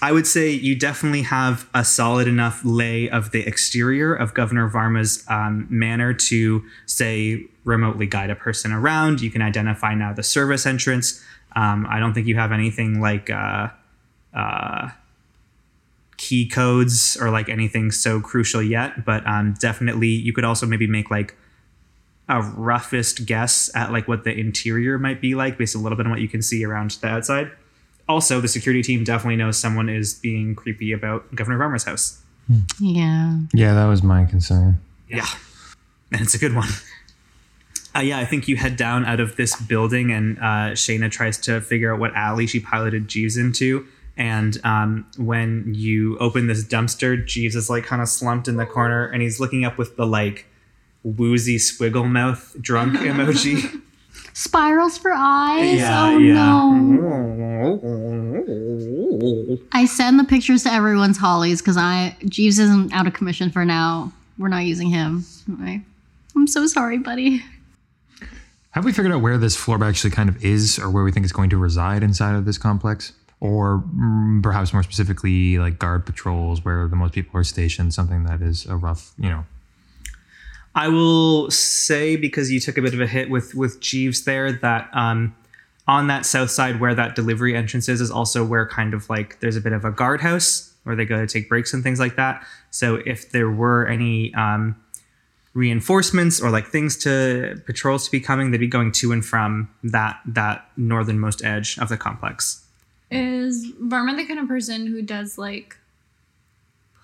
I would say you definitely have a solid enough lay of the exterior of Governor Varma's um, manor to, say, remotely guide a person around. You can identify now the service entrance. Um, I don't think you have anything like uh, uh, key codes or like anything so crucial yet, but um, definitely you could also maybe make like a roughest guess at like what the interior might be like based a little bit on what you can see around the outside. Also, the security team definitely knows someone is being creepy about Governor Varma's house. Yeah. Yeah, that was my concern. Yeah. And it's a good one. Uh, yeah, I think you head down out of this building, and uh, Shayna tries to figure out what alley she piloted Jeeves into. And um, when you open this dumpster, Jeeves is like kind of slumped in the corner, and he's looking up with the like woozy squiggle mouth drunk emoji. Spirals for eyes? Yeah, oh, yeah. No. I send the pictures to everyone's Hollies because I Jeeves isn't out of commission for now. We're not using him. I, I'm so sorry, buddy. Have we figured out where this Florb actually kind of is, or where we think it's going to reside inside of this complex? Or mm, perhaps more specifically, like guard patrols, where the most people are stationed, something that is a rough, you know. I will say, because you took a bit of a hit with, with Jeeves there, that um, on that south side where that delivery entrance is, is also where kind of like there's a bit of a guardhouse where they go to take breaks and things like that. So if there were any um, reinforcements or like things to patrols to be coming, they'd be going to and from that that northernmost edge of the complex. Is Varma the kind of person who does like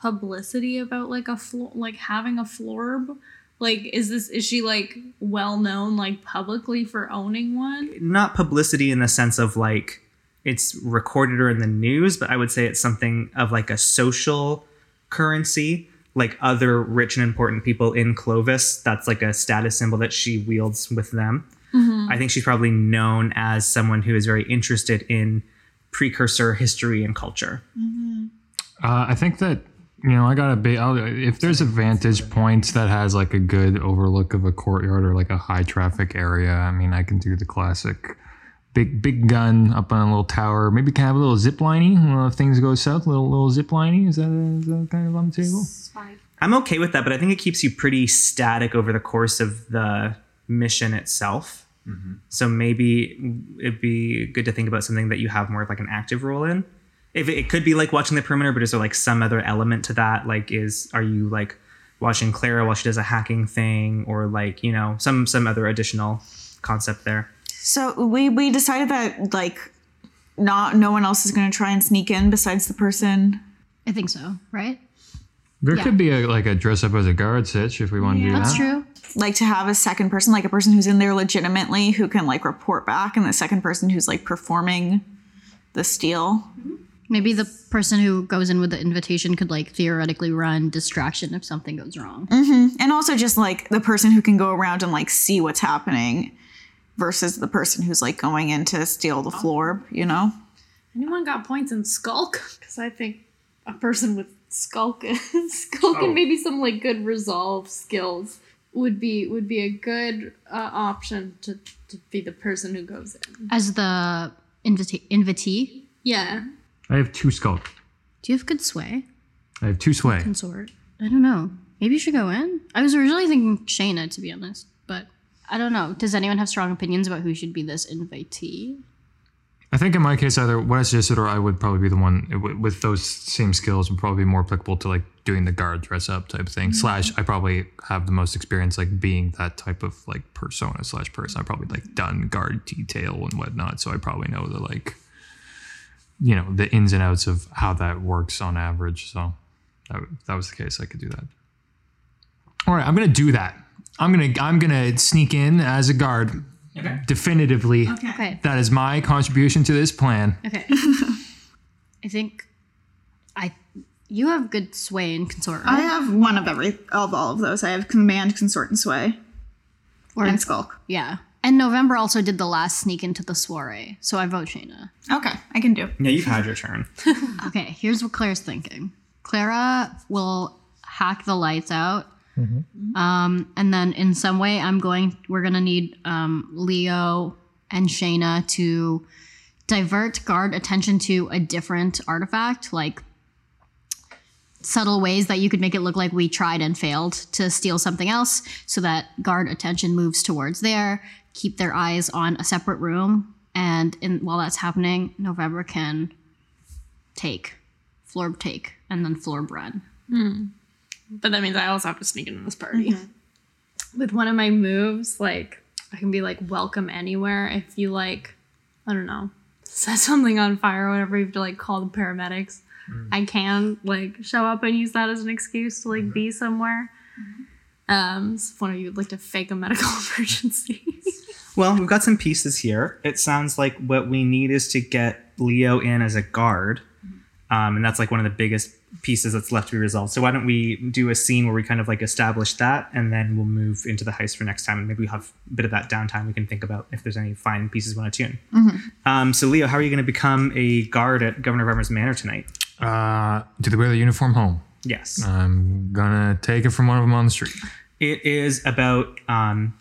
publicity about like a flo- like having a Florb? Like, is this, is she like well known, like publicly for owning one? Not publicity in the sense of like it's recorded or in the news, but I would say it's something of like a social currency, like other rich and important people in Clovis. That's like a status symbol that she wields with them. Mm-hmm. I think she's probably known as someone who is very interested in precursor history and culture. Mm-hmm. Uh, I think that, you know, I gotta be, I'll, if there's a vantage point that has like a good overlook of a courtyard or like a high traffic area, I mean, I can do the classic big, big gun up on a little tower. Maybe can have a little zip liney. Well, if things go south, a little, little zip liney. Is that, is that kind of on the table? Spy I'm okay with that, but I think it keeps you pretty static over the course of the mission itself. Mm-hmm. So maybe it'd be good to think about something that you have more of like an active role in. If it, it could be like watching the perimeter, but is there like some other element to that? Like, is are you like watching Clara while she does a hacking thing, or like, you know, some some other additional concept there? So we we decided that like not no one else is going to try and sneak in besides the person. I think so, right? There yeah. could be a, like a dress up as a guard sitch if we want yeah, to do that's that. That's true. Like to have a second person, like a person who's in there legitimately who can like report back, and the second person who's like performing the steal. Maybe the person who goes in with the invitation could like theoretically run distraction if something goes wrong. Mm-hmm. And also just like the person who can go around and like see what's happening versus the person who's like going in to steal the Florb, you know? Anyone got points in Skulk? Because I think a person with Skulk, skulk oh. and maybe some like good resolve skills would be would be a good uh, option to, to be the person who goes in as the invitee. Invitee, yeah. I have two skulk. Do you have good sway? I have two sway. Consort. I don't know. Maybe you should go in. I was originally thinking Shayna, to be honest, but I don't know. Does anyone have strong opinions about who should be this invitee? I think in my case, either what I suggested or I would probably be the one w- with those same skills would probably be more applicable to like doing the guard dress up type thing. Mm-hmm. Slash, I probably have the most experience like being that type of like persona slash person. I probably like done guard detail and whatnot. So I probably know the like, you know, the ins and outs of how that works on average. So that, if that was the case, I could do that. All right, I'm going to do that. I'm going to I'm going to sneak in as a guard. Okay. Definitively, okay. That is my contribution to this plan. Okay. I think I you have good sway and consort, right? I have one of every of all of those. I have command, consort, and sway, or and skulk. Yeah, and November also did the last sneak into the soiree, so I vote Shayna. Okay, I can do. Yeah, you've had your turn. Okay, here's what Claire's thinking. Clara will hack the lights out. Mm-hmm. Um, and then in some way, I'm going. We're gonna need um, Leo and Shayna to divert guard attention to a different artifact, like subtle ways that you could make it look like we tried and failed to steal something else, so that guard attention moves towards there. Keep their eyes on a separate room, and in, while that's happening, November can take Florb take, and then Florb run. Mm. But that means I also have to sneak into this party. Mm-hmm. With one of my moves, like, I can be, like, welcome anywhere. If you, like, I don't know, set something on fire or whatever, you have to, like, call the paramedics. Mm-hmm. I can, like, show up and use that as an excuse to, like, mm-hmm. be somewhere. Mm-hmm. Um, so if one of you would like to fake a medical emergency. Well, we've got some pieces here. It sounds like what we need is to get Leo in as a guard. Mm-hmm. Um, and that's, like, one of the biggest pieces that's left to be resolved. So why don't we do a scene where we kind of like establish that, and then we'll move into the heist for next time, and maybe we'll have a bit of that downtime we can think about if there's any fine pieces we want to tune. Mm-hmm. Um, so Leo, how are you going to become a guard at Governor Varma's manor tonight? Uh, do they wear the uniform home? Yes. I'm going to take it from one of them on the street. It is about um,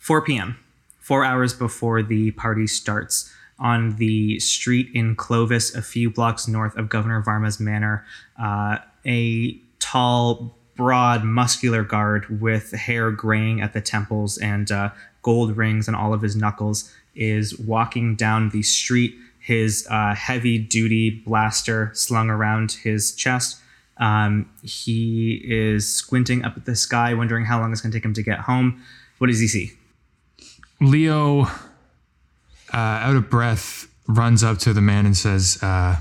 four p.m., four hours before the party starts, on the street in Clovis, a few blocks north of Governor Varma's manor. Uh, a tall, broad, muscular guard with hair graying at the temples and uh, gold rings on all of his knuckles is walking down the street, his uh, heavy-duty blaster slung around his chest. Um, he is squinting up at the sky, wondering how long it's going to take him to get home. What does he see? Leo... Uh, out of breath, runs up to the man and says, uh,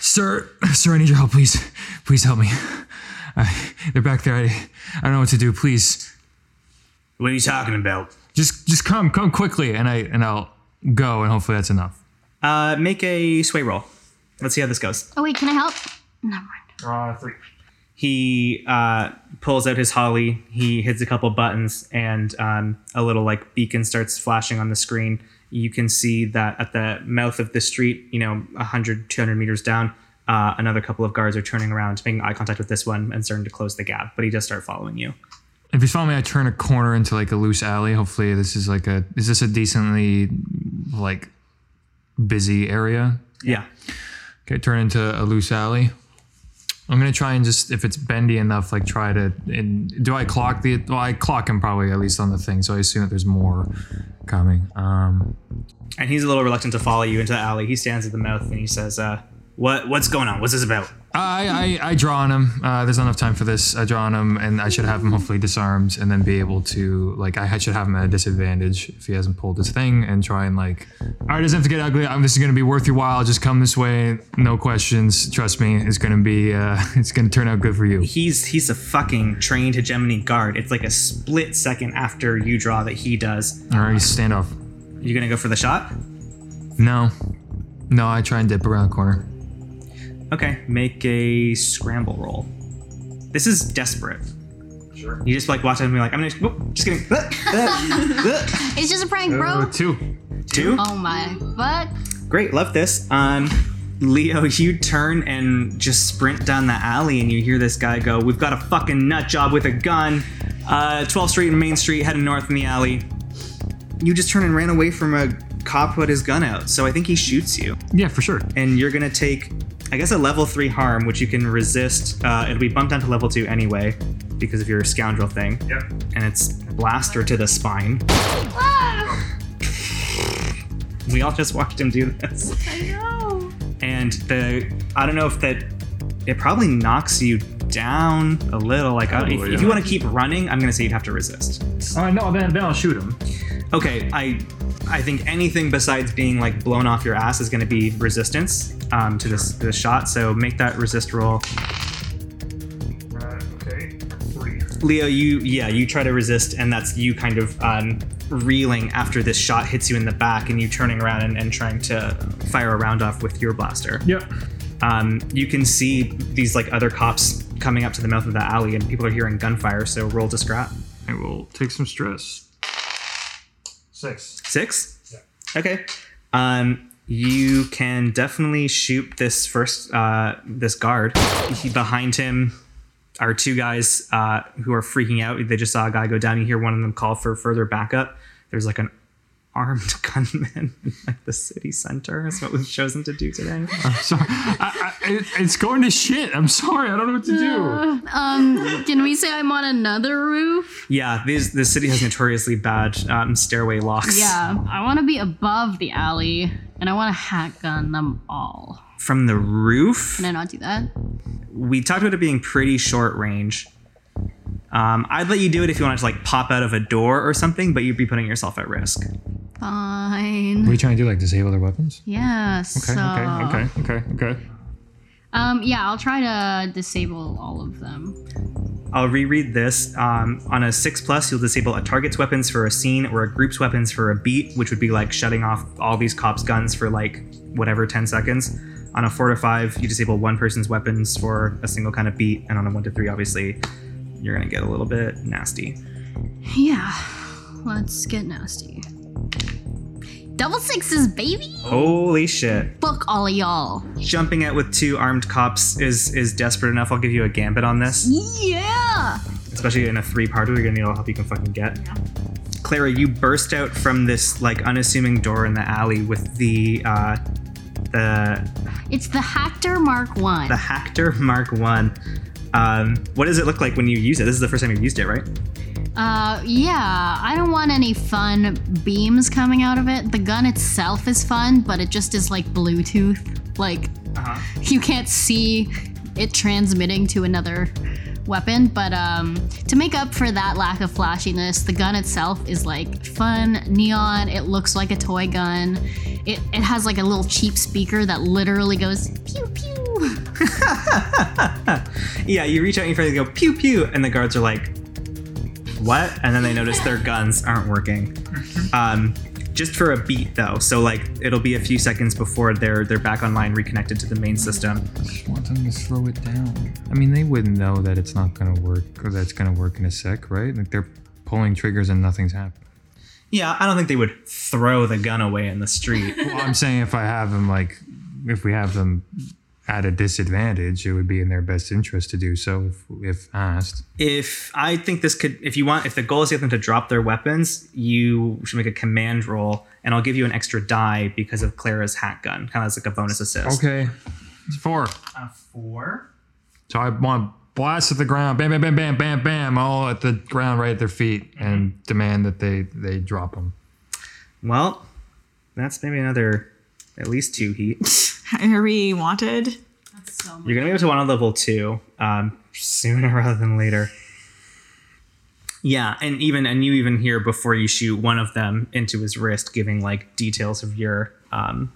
Sir, sir, I need your help, please. Please help me. Uh, they're back there. I, I don't know what to do. Please. What are you talking about? Just just come. Come quickly, and, I, and I'll go, and hopefully that's enough. Uh, make a sway roll. Let's see how this goes. Oh, wait, can I help? Never mind. Uh, three. He uh, pulls out his holly, he hits a couple buttons, and um, a little like beacon starts flashing on the screen. You can see that at the mouth of the street, you know, one hundred, two hundred meters down, uh, another couple of guards are turning around, making eye contact with this one and starting to close the gap, but he does start following you. If you follow me, I turn a corner into like a loose alley. Hopefully this is like a, is this a decently like busy area? Yeah. Okay, turn into a loose alley. I'm gonna try and just, if it's bendy enough, like try to, and do I clock the, well, I clock him probably at least on the thing, so I assume that there's more coming. Um, and he's a little reluctant to follow you into the alley. He stands at the mouth and he says, uh, what, what's going on? What's this about? I, I, I draw on him. Uh, there's not enough time for this. I draw on him and I should have him hopefully disarmed and then be able to, like, I should have him at a disadvantage if he hasn't pulled his thing and try and like, all right, it doesn't have to get ugly. I'm just going to be worth your while. Just come this way. No questions. Trust me. It's going to be, uh, it's going to turn out good for you. He's, he's a fucking trained hegemony guard. It's like a split second after you draw that he does. All right, stand off. You going to go for the shot? No. No, I try and dip around the corner. Okay, make a scramble roll. This is desperate. Sure. You just like watch him and be like, I'm gonna, whoop, just kidding. It's just a prank, bro. Uh, two. Two? Oh my fuck. Great, love this. Um, Leo, you turn and just sprint down the alley and you hear this guy go, we've got a fucking nut job with a gun. Uh, twelfth Street and Main Street, heading north in the alley. You just turn and ran away from a cop who had his gun out. So I think he shoots you. Yeah, for sure. And you're gonna take, I guess, a level three harm, which you can resist. Uh, it'll be bumped down to level two anyway, because of your scoundrel thing. Yep. And it's blaster to the spine. Ah! We all just watched him do this. I know. And the, I don't know if that, it probably knocks you down a little. Like, I, if, if you want to keep running, I'm going to say you'd have to resist. All right, no, then, then I'll shoot him. Okay, I I think anything besides being like blown off your ass is going to be resistance um, to this, this shot. So make that resist roll. Uh, okay, three. Leo, you yeah, you try to resist, and that's you kind of um, reeling after this shot hits you in the back, and you turning around and, and trying to fire a round off with your blaster. Yep. Um, you can see these like other cops coming up to the mouth of the alley, and people are hearing gunfire. So roll to scrap. I will take some stress. Six. Six? Yeah. Okay. Um, you can definitely shoot this first, uh, this guard. He, behind him are two guys uh, who are freaking out. They just saw a guy go down. You hear one of them call for further backup. There's like an armed gunman in like the city center is what we've chosen to do today. I'm sorry. I, I, it, it's going to shit. I'm sorry. I don't know what to do. Uh, um, can we say I'm on another roof? Yeah, these, the city has notoriously bad um, stairway locks. Yeah, I want to be above the alley, and I want to hack gun them all. From the roof? Can I not do that? We talked about it being pretty short range. Um, I'd let you do it if you wanted to like pop out of a door or something, but you'd be putting yourself at risk. Fine. What are you trying to do? Like disable their weapons? Yeah. Okay. So... Okay. Okay. Okay. Okay. Um, yeah, I'll try to disable all of them. I'll reread this. Um, on a six plus, you'll disable a target's weapons for a scene or a group's weapons for a beat, which would be like shutting off all these cops' guns for like whatever ten seconds. On a four to five, you disable one person's weapons for a single kind of beat, and on a one to three, obviously, you're going to get a little bit nasty. Yeah, let's get nasty. Double sixes, baby! Holy shit. Fuck all of y'all. Jumping out with two armed cops is is desperate enough. I'll give you a gambit on this. Yeah! Especially in a three-parter, you're going to need all the help you can fucking get. Yeah. Clara, you burst out from this, like, unassuming door in the alley with the, uh... the... It's the Hector Mark one. The Hector Mark one. Um, what does it look like when you use it? This is the first time you've used it, right? Uh, yeah. I don't want any fun beams coming out of it. The gun itself is fun, but it just is like Bluetooth. Like, uh-huh. You can't see it transmitting to another weapon, but um, to make up for that lack of flashiness, the gun itself is like fun, neon. It looks like a toy gun. It, it has like a little cheap speaker that literally goes pew pew. Yeah, you reach out and you finally go pew pew, and the guards are like, what? And then they notice their guns aren't working. Um, just for a beat though, so like it'll be a few seconds before they're they're back online, reconnected to the main system. I just want them to slow it down. I mean, they wouldn't know that it's not gonna work or that it's gonna work in a sec, right? Like they're pulling triggers and nothing's happening. Yeah, I don't think they would throw the gun away in the street. Well, I'm saying if I have them, like if we have them at a disadvantage, it would be in their best interest to do so if, if asked. If I think this could, if you want, if the goal is to get them to drop their weapons, you should make a command roll, and I'll give you an extra die because of Clara's hack gun. Kind of as like a bonus assist. Okay. It's four. A four. So I want to blast at the ground, bam, bam, bam, bam, bam, bam, all at the ground right at their feet, and demand that they, they drop them. Well, that's maybe another, at least two heat. Are we wanted? That's so much. You're going to be able to want a level two um, sooner rather than later. Yeah, and even and you even hear before you shoot one of them into his wrist, giving like details of your um,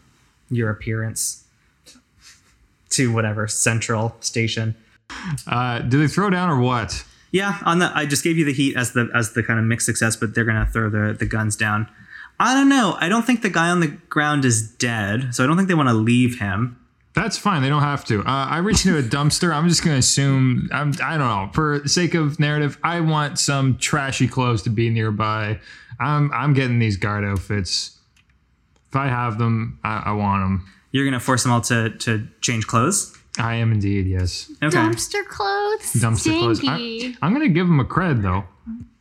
your appearance to whatever central station. Uh, do they throw down or what? Yeah, on the I just gave you the heat as the as the kind of mixed success, but they're gonna throw the the guns down. I don't know. I don't think the guy on the ground is dead, so I don't think they want to leave him. That's fine. They don't have to. Uh, I reached into a dumpster. I'm just going to assume, I'm, I don't know, for the sake of narrative, I want some trashy clothes to be nearby. I'm I'm getting these guard outfits. If I have them, I, I want them. You're going to force them all to, to change clothes? I am indeed, yes. Okay. Dumpster clothes? Dumpster Stinky. clothes. I, I'm going to give them a cred, though.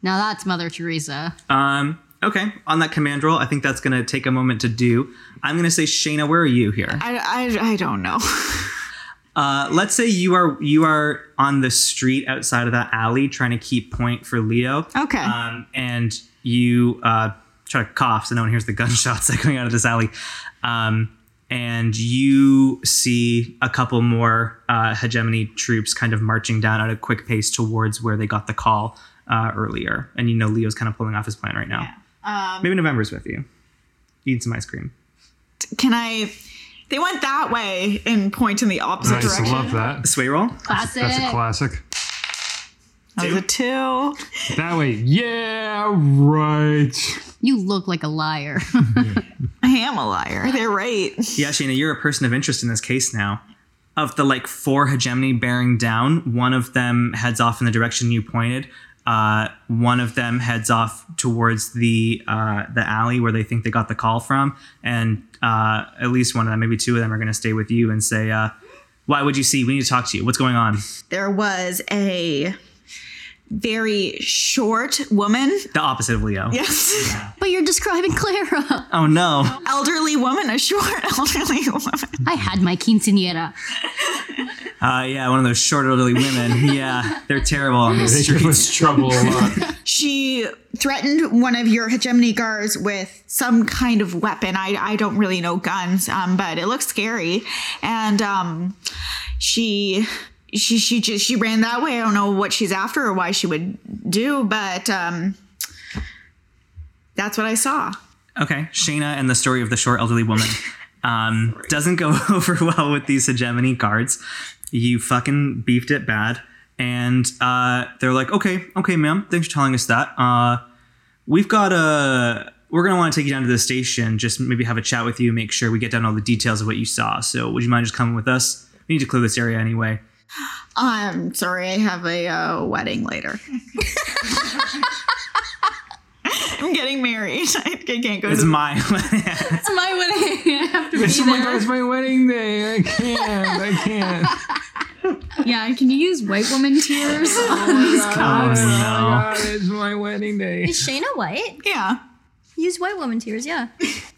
Now that's Mother Teresa. Um. Okay, on that command roll, I think that's going to take a moment to do. I'm going to say, Shayna, where are you here? I, I, I don't know. uh, let's say you are you are on the street outside of that alley trying to keep point for Leo. Okay. Um, and you uh, try to cough so no one hears the gunshots that are going out of this alley. Um, and you see a couple more uh, hegemony troops kind of marching down at a quick pace towards where they got the call uh, earlier. And you know Leo's kind of pulling off his plan right now. Yeah. Um, Maybe November's with you. You need some ice cream. Can I? They went that way and point in the opposite nice, direction. I love that. Sway roll. Classic. That's a, that's a classic. That was a two. That way. Yeah, right. You look like a liar. I am a liar. They're right. Yeah, Shayna, you're a person of interest in this case now. Of the like four hegemony bearing down, one of them heads off in the direction you pointed. Uh, one of them heads off towards the uh, the alley where they think they got the call from. And uh, at least one of them, maybe two of them, are going to stay with you and say, uh, why would you see? We need to talk to you. What's going on? There was a very short woman. The opposite of Leo. Yes. Yeah. But you're describing Clara. Oh, no. Elderly woman, a short elderly woman. I had my quinceañera. Uh, yeah, one of those short elderly women. Yeah, they're terrible on the streets. They was trouble a lot. She threatened one of your hegemony guards with some kind of weapon. I, I don't really know guns, um, but it looks scary. And um, she she she just she ran that way. I don't know what she's after or why she would do, but um, that's what I saw. Okay, Shayna and the story of the short elderly woman um, doesn't go over well with these hegemony guards. You fucking beefed it bad. And uh, they're like, okay, okay, ma'am. Thanks for telling us that. Uh, we've got a... We're going to want to take you down to the station. Just maybe have a chat with you. Make sure we get down all the details of what you saw. So would you mind just coming with us? We need to clear this area anyway. I'm sorry. I have a uh, wedding later. I'm getting married. I can't go it's to... My it's my wedding. It's my wedding. It's my God, it's my wedding day. I can't. I can't. Yeah, can you use white woman tears oh on these cops? Oh, no. God, it's my wedding day. Is Shayna white? Yeah. Use white woman tears, yeah.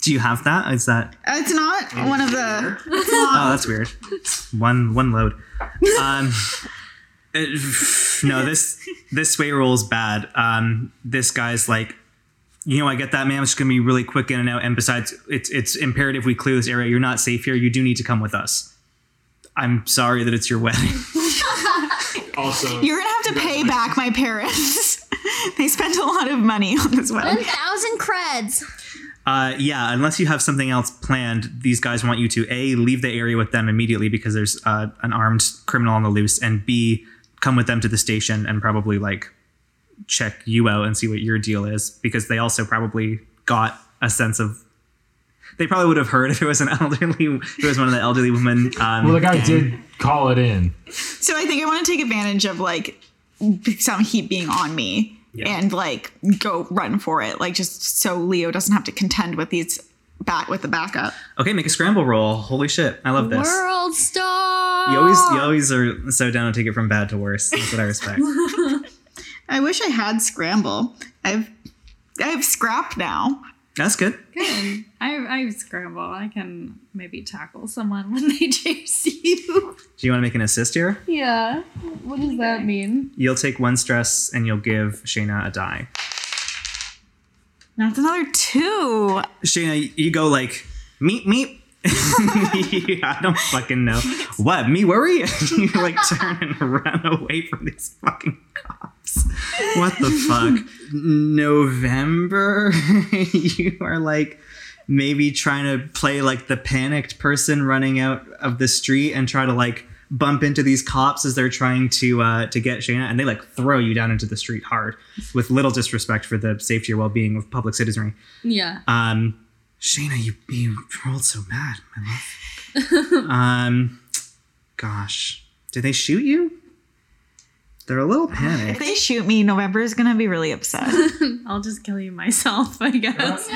Do you have that? Is that... Uh, it's not oh, one of the... Oh, that's weird. One one load. Um... It, no, this this way roll's bad. Um, this guy's like, you know, I get that, ma'am. It's just gonna be really quick in and out. And besides, it's it's imperative we clear this area. You're not safe here. You do need to come with us. I'm sorry that it's your wedding. Also, you're gonna have to pay back my parents. They spent a lot of money on this wedding. One thousand creds. Uh, yeah, unless you have something else planned, these guys want you to A, leave the area with them immediately because there's uh, an armed criminal on the loose, and B, come with them to the station and probably like check you out and see what your deal is, because they also probably got a sense of they probably would have heard if it was an elderly if it was one of the elderly women. Um, well, the guy did call it in. So I think I want to take advantage of like some heat being on me yeah. and like go run for it. Like just so Leo doesn't have to contend with these back with the backup. Okay, make a scramble roll. Holy shit. I love this. World star. You always, you always are so down to take it from bad to worse. That's what I respect. I wish I had scramble. I've, I have scrap now. That's good. Good. I, I scramble. I can maybe tackle someone when they chase you. Do you want to make an assist here? Yeah. What does okay. that mean? You'll take one stress and you'll give Shayna a die. That's another two. Shayna, you go like, meep, meep. I don't fucking know. What, me worry? You like turn and run away from these fucking cops. What the fuck? November? You are like maybe trying to play like the panicked person running out of the street and try to like bump into these cops as they're trying to uh, to get Shayna, and they like throw you down into the street hard with little disrespect for the safety or well-being of public citizenry. Yeah. Um Shayna, you, you rolled so bad, my love. um, gosh. Did they shoot you? They're a little panicked. If they shoot me, November is going to be really upset. I'll just kill you myself, I guess.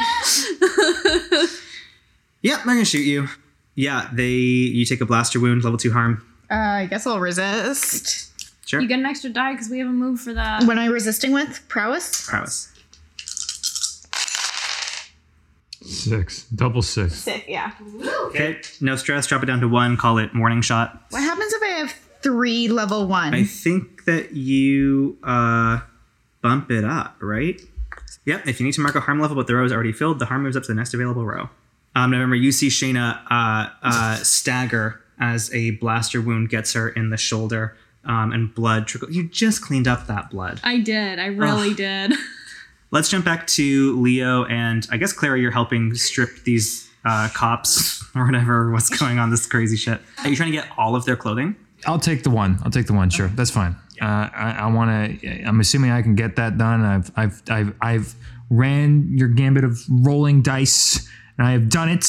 Yeah, they're going to shoot you. Yeah, they. You take a blaster wound, level two harm. Uh, I guess I'll resist. Sure. You get an extra die because we have a move for that. What am I resisting with? Prowess? Prowess. Six. Double six. Six, yeah. Okay. No stress. Drop it down to one. Call it morning shot. What happens if I have three level one? I think that you uh, bump it up, right? Yep. If you need to mark a harm level, but the row is already filled, the harm moves up to the next available row. Um, now remember, you see Shayna uh, uh, stagger as a blaster wound gets her in the shoulder um, and blood trickles. You just cleaned up that blood. I did. I really Ugh. did. Let's jump back to Leo and I guess, Clara, you're helping strip these uh, cops or whatever. What's going on? This crazy shit. Are you trying to get all of their clothing? I'll take the one. I'll take the one. Sure. Okay. That's fine. Yeah. Uh, I, I want to, I'm assuming I can get that done. I've, I've, I've, I've ran your gambit of rolling dice and I have done it.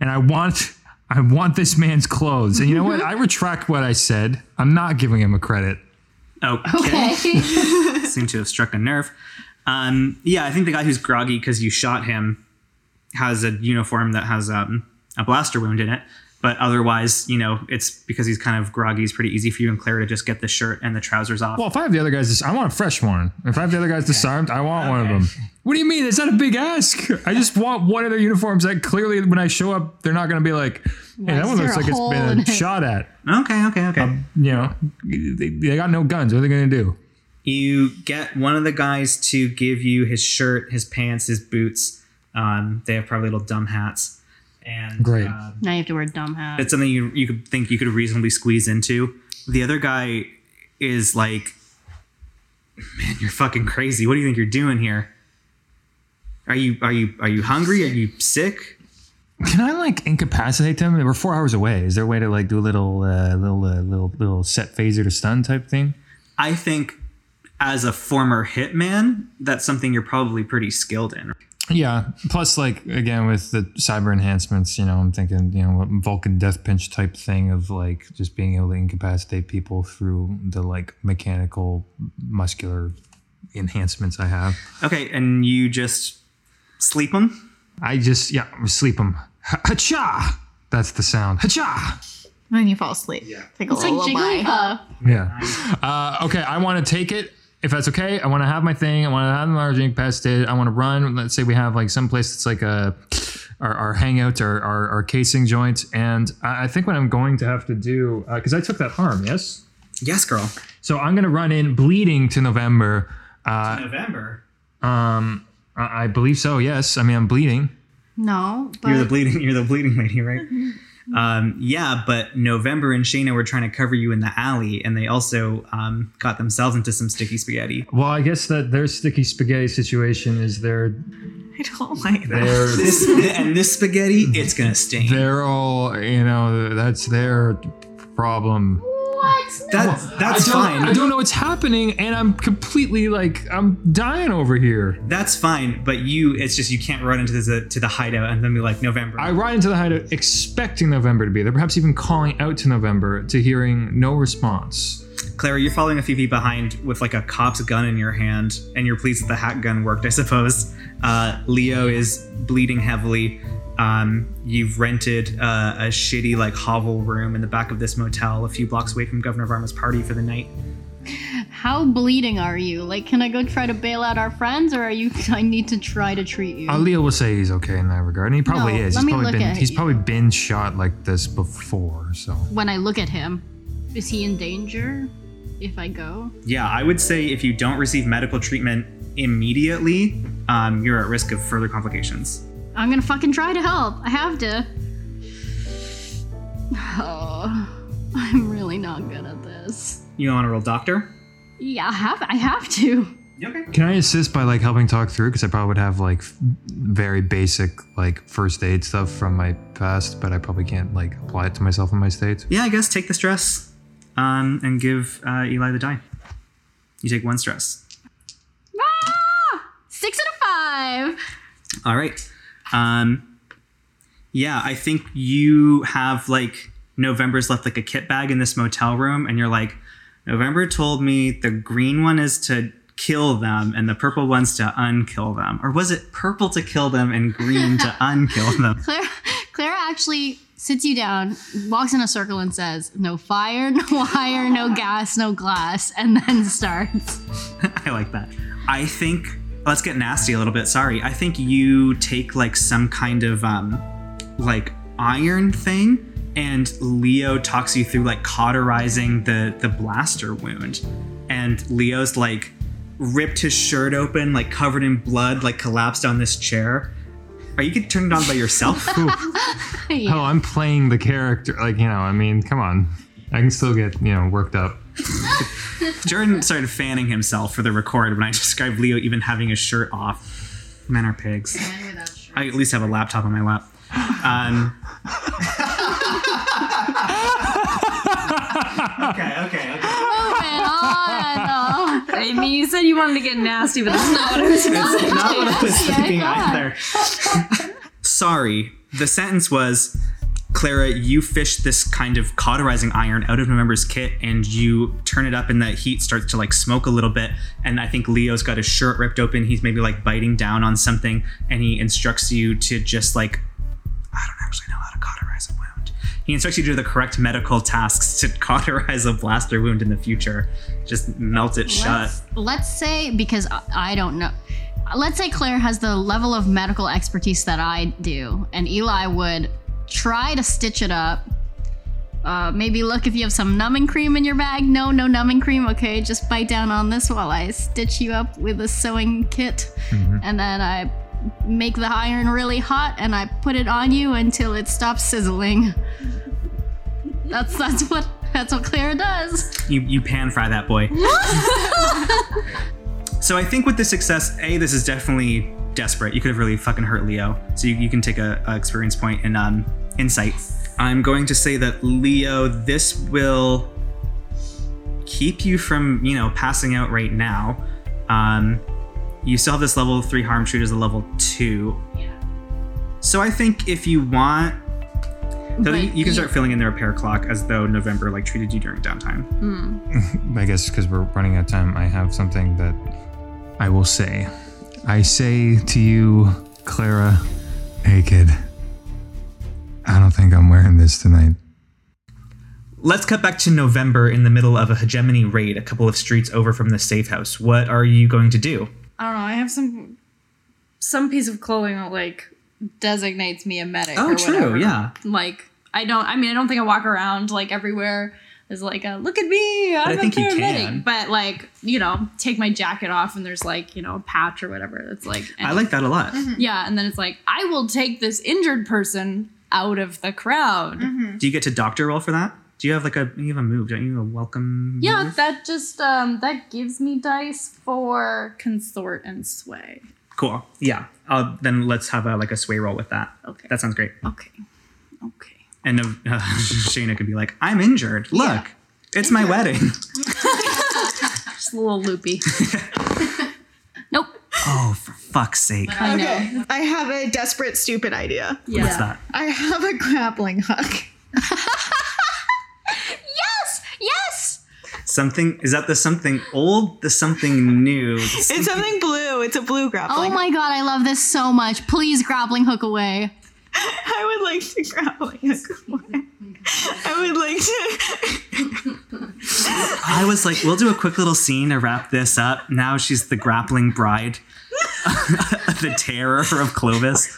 And I want, I want this man's clothes. And you know what? I retract what I said. I'm not giving him a credit. Okay. okay. Seem to have struck a nerve. Um, yeah, I think the guy who's groggy because you shot him has a uniform that has um, a blaster wound in it. But otherwise, you know, it's because he's kind of groggy. It's pretty easy for you and Claire to just get the shirt and the trousers off. Well, if I have the other guys, dis- I want a fresh one. If I have the other guys okay. disarmed, I want okay. one of them. What do you mean? That's not a big ask. I just want one of their uniforms that clearly when I show up, they're not going to be like, hey, What's that one looks like it's been it? shot at. Okay, okay, okay. Um, you know, they, they got no guns. What are they going to do? You get one of the guys to give you his shirt, his pants, his boots. Um, they have probably little dumb hats. And, Great. Um, now you have to wear a dumb hat. It's something you you could think you could reasonably squeeze into. The other guy is like, man, you're fucking crazy. What do you think you're doing here? Are you are you are you hungry? Are you sick? Can I like incapacitate them? We're four hours away. Is there a way to like do a little uh, little uh, little little set phaser to stun type thing? I think. As a former hitman, that's something you're probably pretty skilled in. Yeah. Plus, like, again, with the cyber enhancements, you know, I'm thinking, you know, Vulcan death pinch type thing of, like, just being able to incapacitate people through the, like, mechanical, muscular enhancements I have. Okay. And you just sleep them? I just, yeah, sleep them. Ha-cha! That's the sound. Ha-cha! And then you fall asleep. Yeah. Take a it's little like Jigglypuff. Yeah. Uh, okay. I want to take it. If that's okay, I want to have my thing. I want to have my large incapacitated. I want to run. Let's say we have like some place that's like a our, our hangout or our, our casing joint. And I think what I'm going to have to do, because uh, I took that harm, yes? Yes, girl. So I'm going to run in bleeding to November. Uh, to November? Um, I, I believe so, yes. I mean, I'm bleeding. No, but... You're the bleeding, you're the bleeding lady, right? Um, yeah, but November and Shayna were trying to cover you in the alley, and they also um, got themselves into some sticky spaghetti. Well, I guess that their sticky spaghetti situation is their... I don't like that. This, and this spaghetti, it's going to stain. They're all, you know, that's their problem. What? That's, that's I fine. I don't know what's happening, and I'm completely, like, I'm dying over here. That's fine, but you, it's just you can't run into the, to the hideout and then be like, November. I ride into the hideout expecting November to be there, perhaps even calling out to November to hearing no response. Clara, you're following a few feet behind with, like, a cop's gun in your hand, and you're pleased that the hat gun worked, I suppose. Uh, Leo is bleeding heavily. Um, you've rented uh, a shitty like hovel room in the back of this motel a few blocks away from Governor Varma's party for the night. how bleeding are you? Like, can I go try to bail out our friends, or are you? I need to try to treat you. Uh, Leo will say he's okay in that regard, and he probably no, is. Let he's me probably look been at He's you. probably been shot like this before, so. When I look at him, is he in danger if I go? Yeah, I would say if you don't receive medical treatment immediately, um, you're at risk of further complications. I'm gonna fucking try to help. I have to. Oh, I'm really not good at this. You want to roll doctor? Yeah, I have. I have to. Okay. Can I assist by like helping talk through? Because I probably would have like very basic like first aid stuff from my past, but I probably can't like apply it to myself in my state. Yeah, I guess take the stress, um, and give uh, Eli the die. You take one stress. Ah! Six and a five. All right. Um, yeah, I think you have like November's left like a kit bag in this motel room, and you're like, November told me the green one is to kill them and the purple one's to unkill them. Or was it purple to kill them and green to unkill them? Clara, Clara actually sits you down, walks in a circle and says, no fire, no wire, no gas, no glass, and then starts. I like that. I think, let's get nasty a little bit. Sorry. I think you take like some kind of um, like iron thing, and Leo talks you through like cauterizing the, the blaster wound. And Leo's like ripped his shirt open, like covered in blood, like collapsed on this chair. Are you getting turned on by yourself? Yeah. Oh, I'm playing the character. Like, you know, I mean, come on. I can still get, you know, worked up. Jordan started fanning himself for the record when I described Leo even having his shirt off. Men are pigs. Men without shirts. I at least have a laptop on my lap. Um... okay, okay, okay. Moving on. Oh. I mean, you said you wanted to get nasty, but that's not what I was thinking. It's not what I was thinking either. Sorry. The sentence was, Clara, you fish this kind of cauterizing iron out of November's kit, and you turn it up, and that heat starts to like smoke a little bit. And I think Leo's got his shirt ripped open. He's maybe like biting down on something, and he instructs you to just like, I don't actually know how to cauterize a wound. He instructs you to do the correct medical tasks to cauterize a blaster wound in the future. Just melt it let's, shut. Let's say, because I don't know. Let's say Clara has the level of medical expertise that I do, and Eli would try to stitch it up. Uh, maybe look if you have some numbing cream in your bag. No, no numbing cream. Okay, just bite down on this while I stitch you up with a sewing kit. Mm-hmm. And then I make the iron really hot and I put it on you until it stops sizzling. That's that's what that's what Clara does. You you pan fry that boy. So I think with this success, A, this is definitely desperate. You could have really fucking hurt Leo. So you, you can take a, a experience point and um, insight. I'm going to say that Leo, this will keep you from, you know, passing out right now. Um, you still have this level three harm shoot as a level two. Yeah. So I think if you want, so you, you can start yeah. filling in the repair clock as though November like treated you during downtime. Mm. I guess because we're running out of time, I have something that I will say. I say to you, Clara, hey kid, I don't think I'm wearing this tonight. Let's cut back to November in the middle of a hegemony raid a couple of streets over from the safe house. What are you going to do? I don't know. I have some some piece of clothing that like designates me a medic. Oh, or true. Whatever. Yeah. Like I don't. I mean, I don't think I walk around like everywhere. Is like a, look at me, I'm but I think a paramedic. You can. But like, you know, take my jacket off and there's like, you know, a patch or whatever. That's like, I like that a lot. Mm-hmm. Yeah. And then it's like, I will take this injured person out of the crowd. Mm-hmm. Do you get to doctor roll for that? Do you have like a, you have a move, don't you? Have a welcome Yeah, move? That just, um, that gives me dice for consort and sway. Cool. Yeah. I'll, then let's have a, like a sway roll with that. Okay. That sounds great. Okay. Okay. And uh, Shayna could be like, I'm injured. Look, yeah. It's injured. My wedding. Just a little loopy. Nope. Oh, for fuck's sake. I okay. know. I have a desperate, stupid idea. Yeah. What's that? I have a grappling hook. Yes! Yes! Something, is that the something old, the something new? The something- it's something blue. It's a blue grappling hook. Oh my God, I love this so much. Please grappling hook away. I would like to grab like a corn. I would like to. I was like, we'll do a quick little scene to wrap this up. Now she's the grappling bride, the terror of Clovis.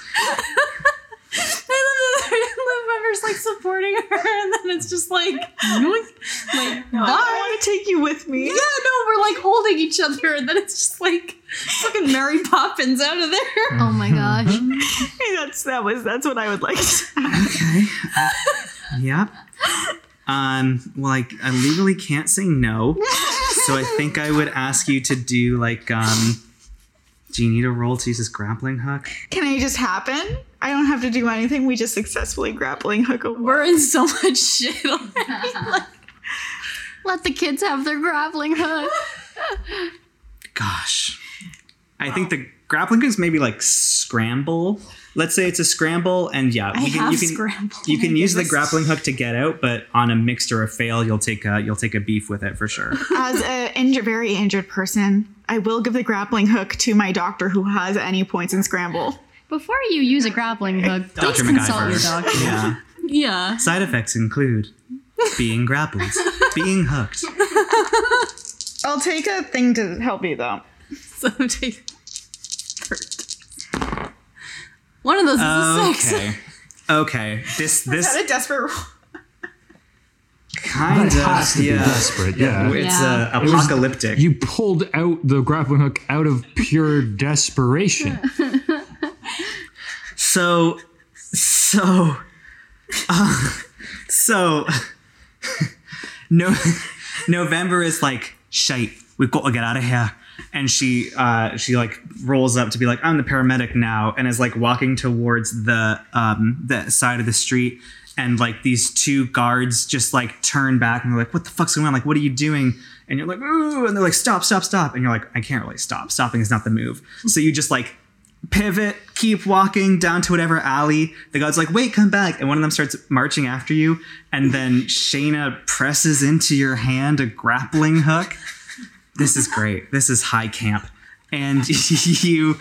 Like supporting her, and then it's just like, like no, I want to take you with me. Yeah, no, we're like holding each other, and then it's just like fucking Mary Poppins out of there. Mm-hmm. Oh my gosh, hey, that's that was that's what I would like. Okay, uh, yep. Um, well, I, I legally can't say no, so I think I would ask you to do like, um, do you need a roll to use this grappling hook? Can I just happen? I don't have to do anything. We just successfully grappling hook a wall. We're in so much shit already. Like, let the kids have their grappling hook. Gosh. I wow. think the grappling hook is maybe like scramble. Let's say it's a scramble, and yeah, I you can have you can scramble. You can use the grappling hook to get out, but on a mixed or a fail, you'll take a you'll take a beef with it for sure. As a injured, very injured person, I will give the grappling hook to my doctor who has any points in scramble. Before you use a grappling hook, please consult your doctor. Yeah. Yeah. Side effects include being grappled, being hooked. I'll take a thing to help you though. So take hurt. One of those is a six. Okay. Okay. This this is that a desperate roll? Kind of has to yeah. be desperate. Yeah. yeah. It's yeah. Uh, apocalyptic. It was, you pulled out the grappling hook out of pure desperation. So, so, uh, so, no, November is like, shite, we've got to get out of here. And she, uh, she like rolls up to be like, I'm the paramedic now. And is like walking towards the, um, the side of the street. And like these two guards just like turn back and they're like, what the fuck's going on? Like, what are you doing? And you're like, ooh, and they're like, stop, stop, stop. And you're like, I can't really stop. Stopping is not the move. So you just like, pivot, keep walking down to whatever alley. The guard's like, wait, come back. And one of them starts marching after you. And then Shayna presses into your hand a grappling hook. This is great. This is high camp. And you,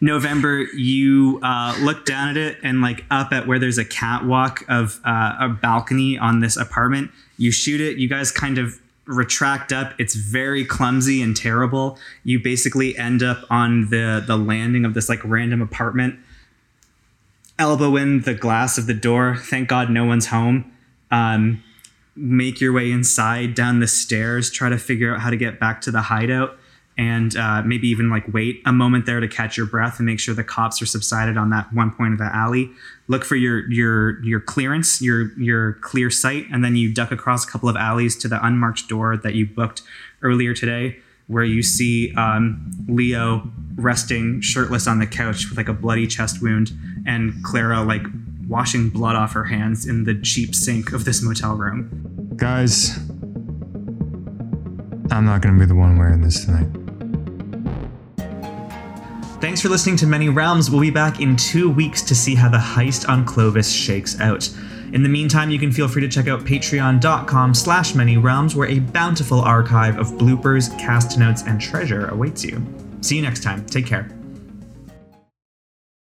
November, you uh, look down at it and like up at where there's a catwalk of uh, a balcony on this apartment. You shoot it. You guys kind of retract up. It's very clumsy and terrible. You basically end up on the the landing of this like random apartment, elbow in the glass of the door. Thank God no one's home. Um make your way inside, down the stairs, try to figure out how to get back to the hideout, and uh maybe even like wait a moment there to catch your breath and make sure the cops are subsided on that one point of the alley. Look for your your your clearance, your your clear sight, and then you duck across a couple of alleys to the unmarked door that you booked earlier today, where you see um, Leo resting shirtless on the couch with like a bloody chest wound, and Clara like washing blood off her hands in the cheap sink of this motel room. Guys, I'm not gonna be the one wearing this tonight. Thanks for listening to Many Realms. We'll be back in two weeks to see how the heist on Clovis shakes out. In the meantime, you can feel free to check out patreon.com slash manyrealms, where a bountiful archive of bloopers, cast notes, and treasure awaits you. See you next time. Take care.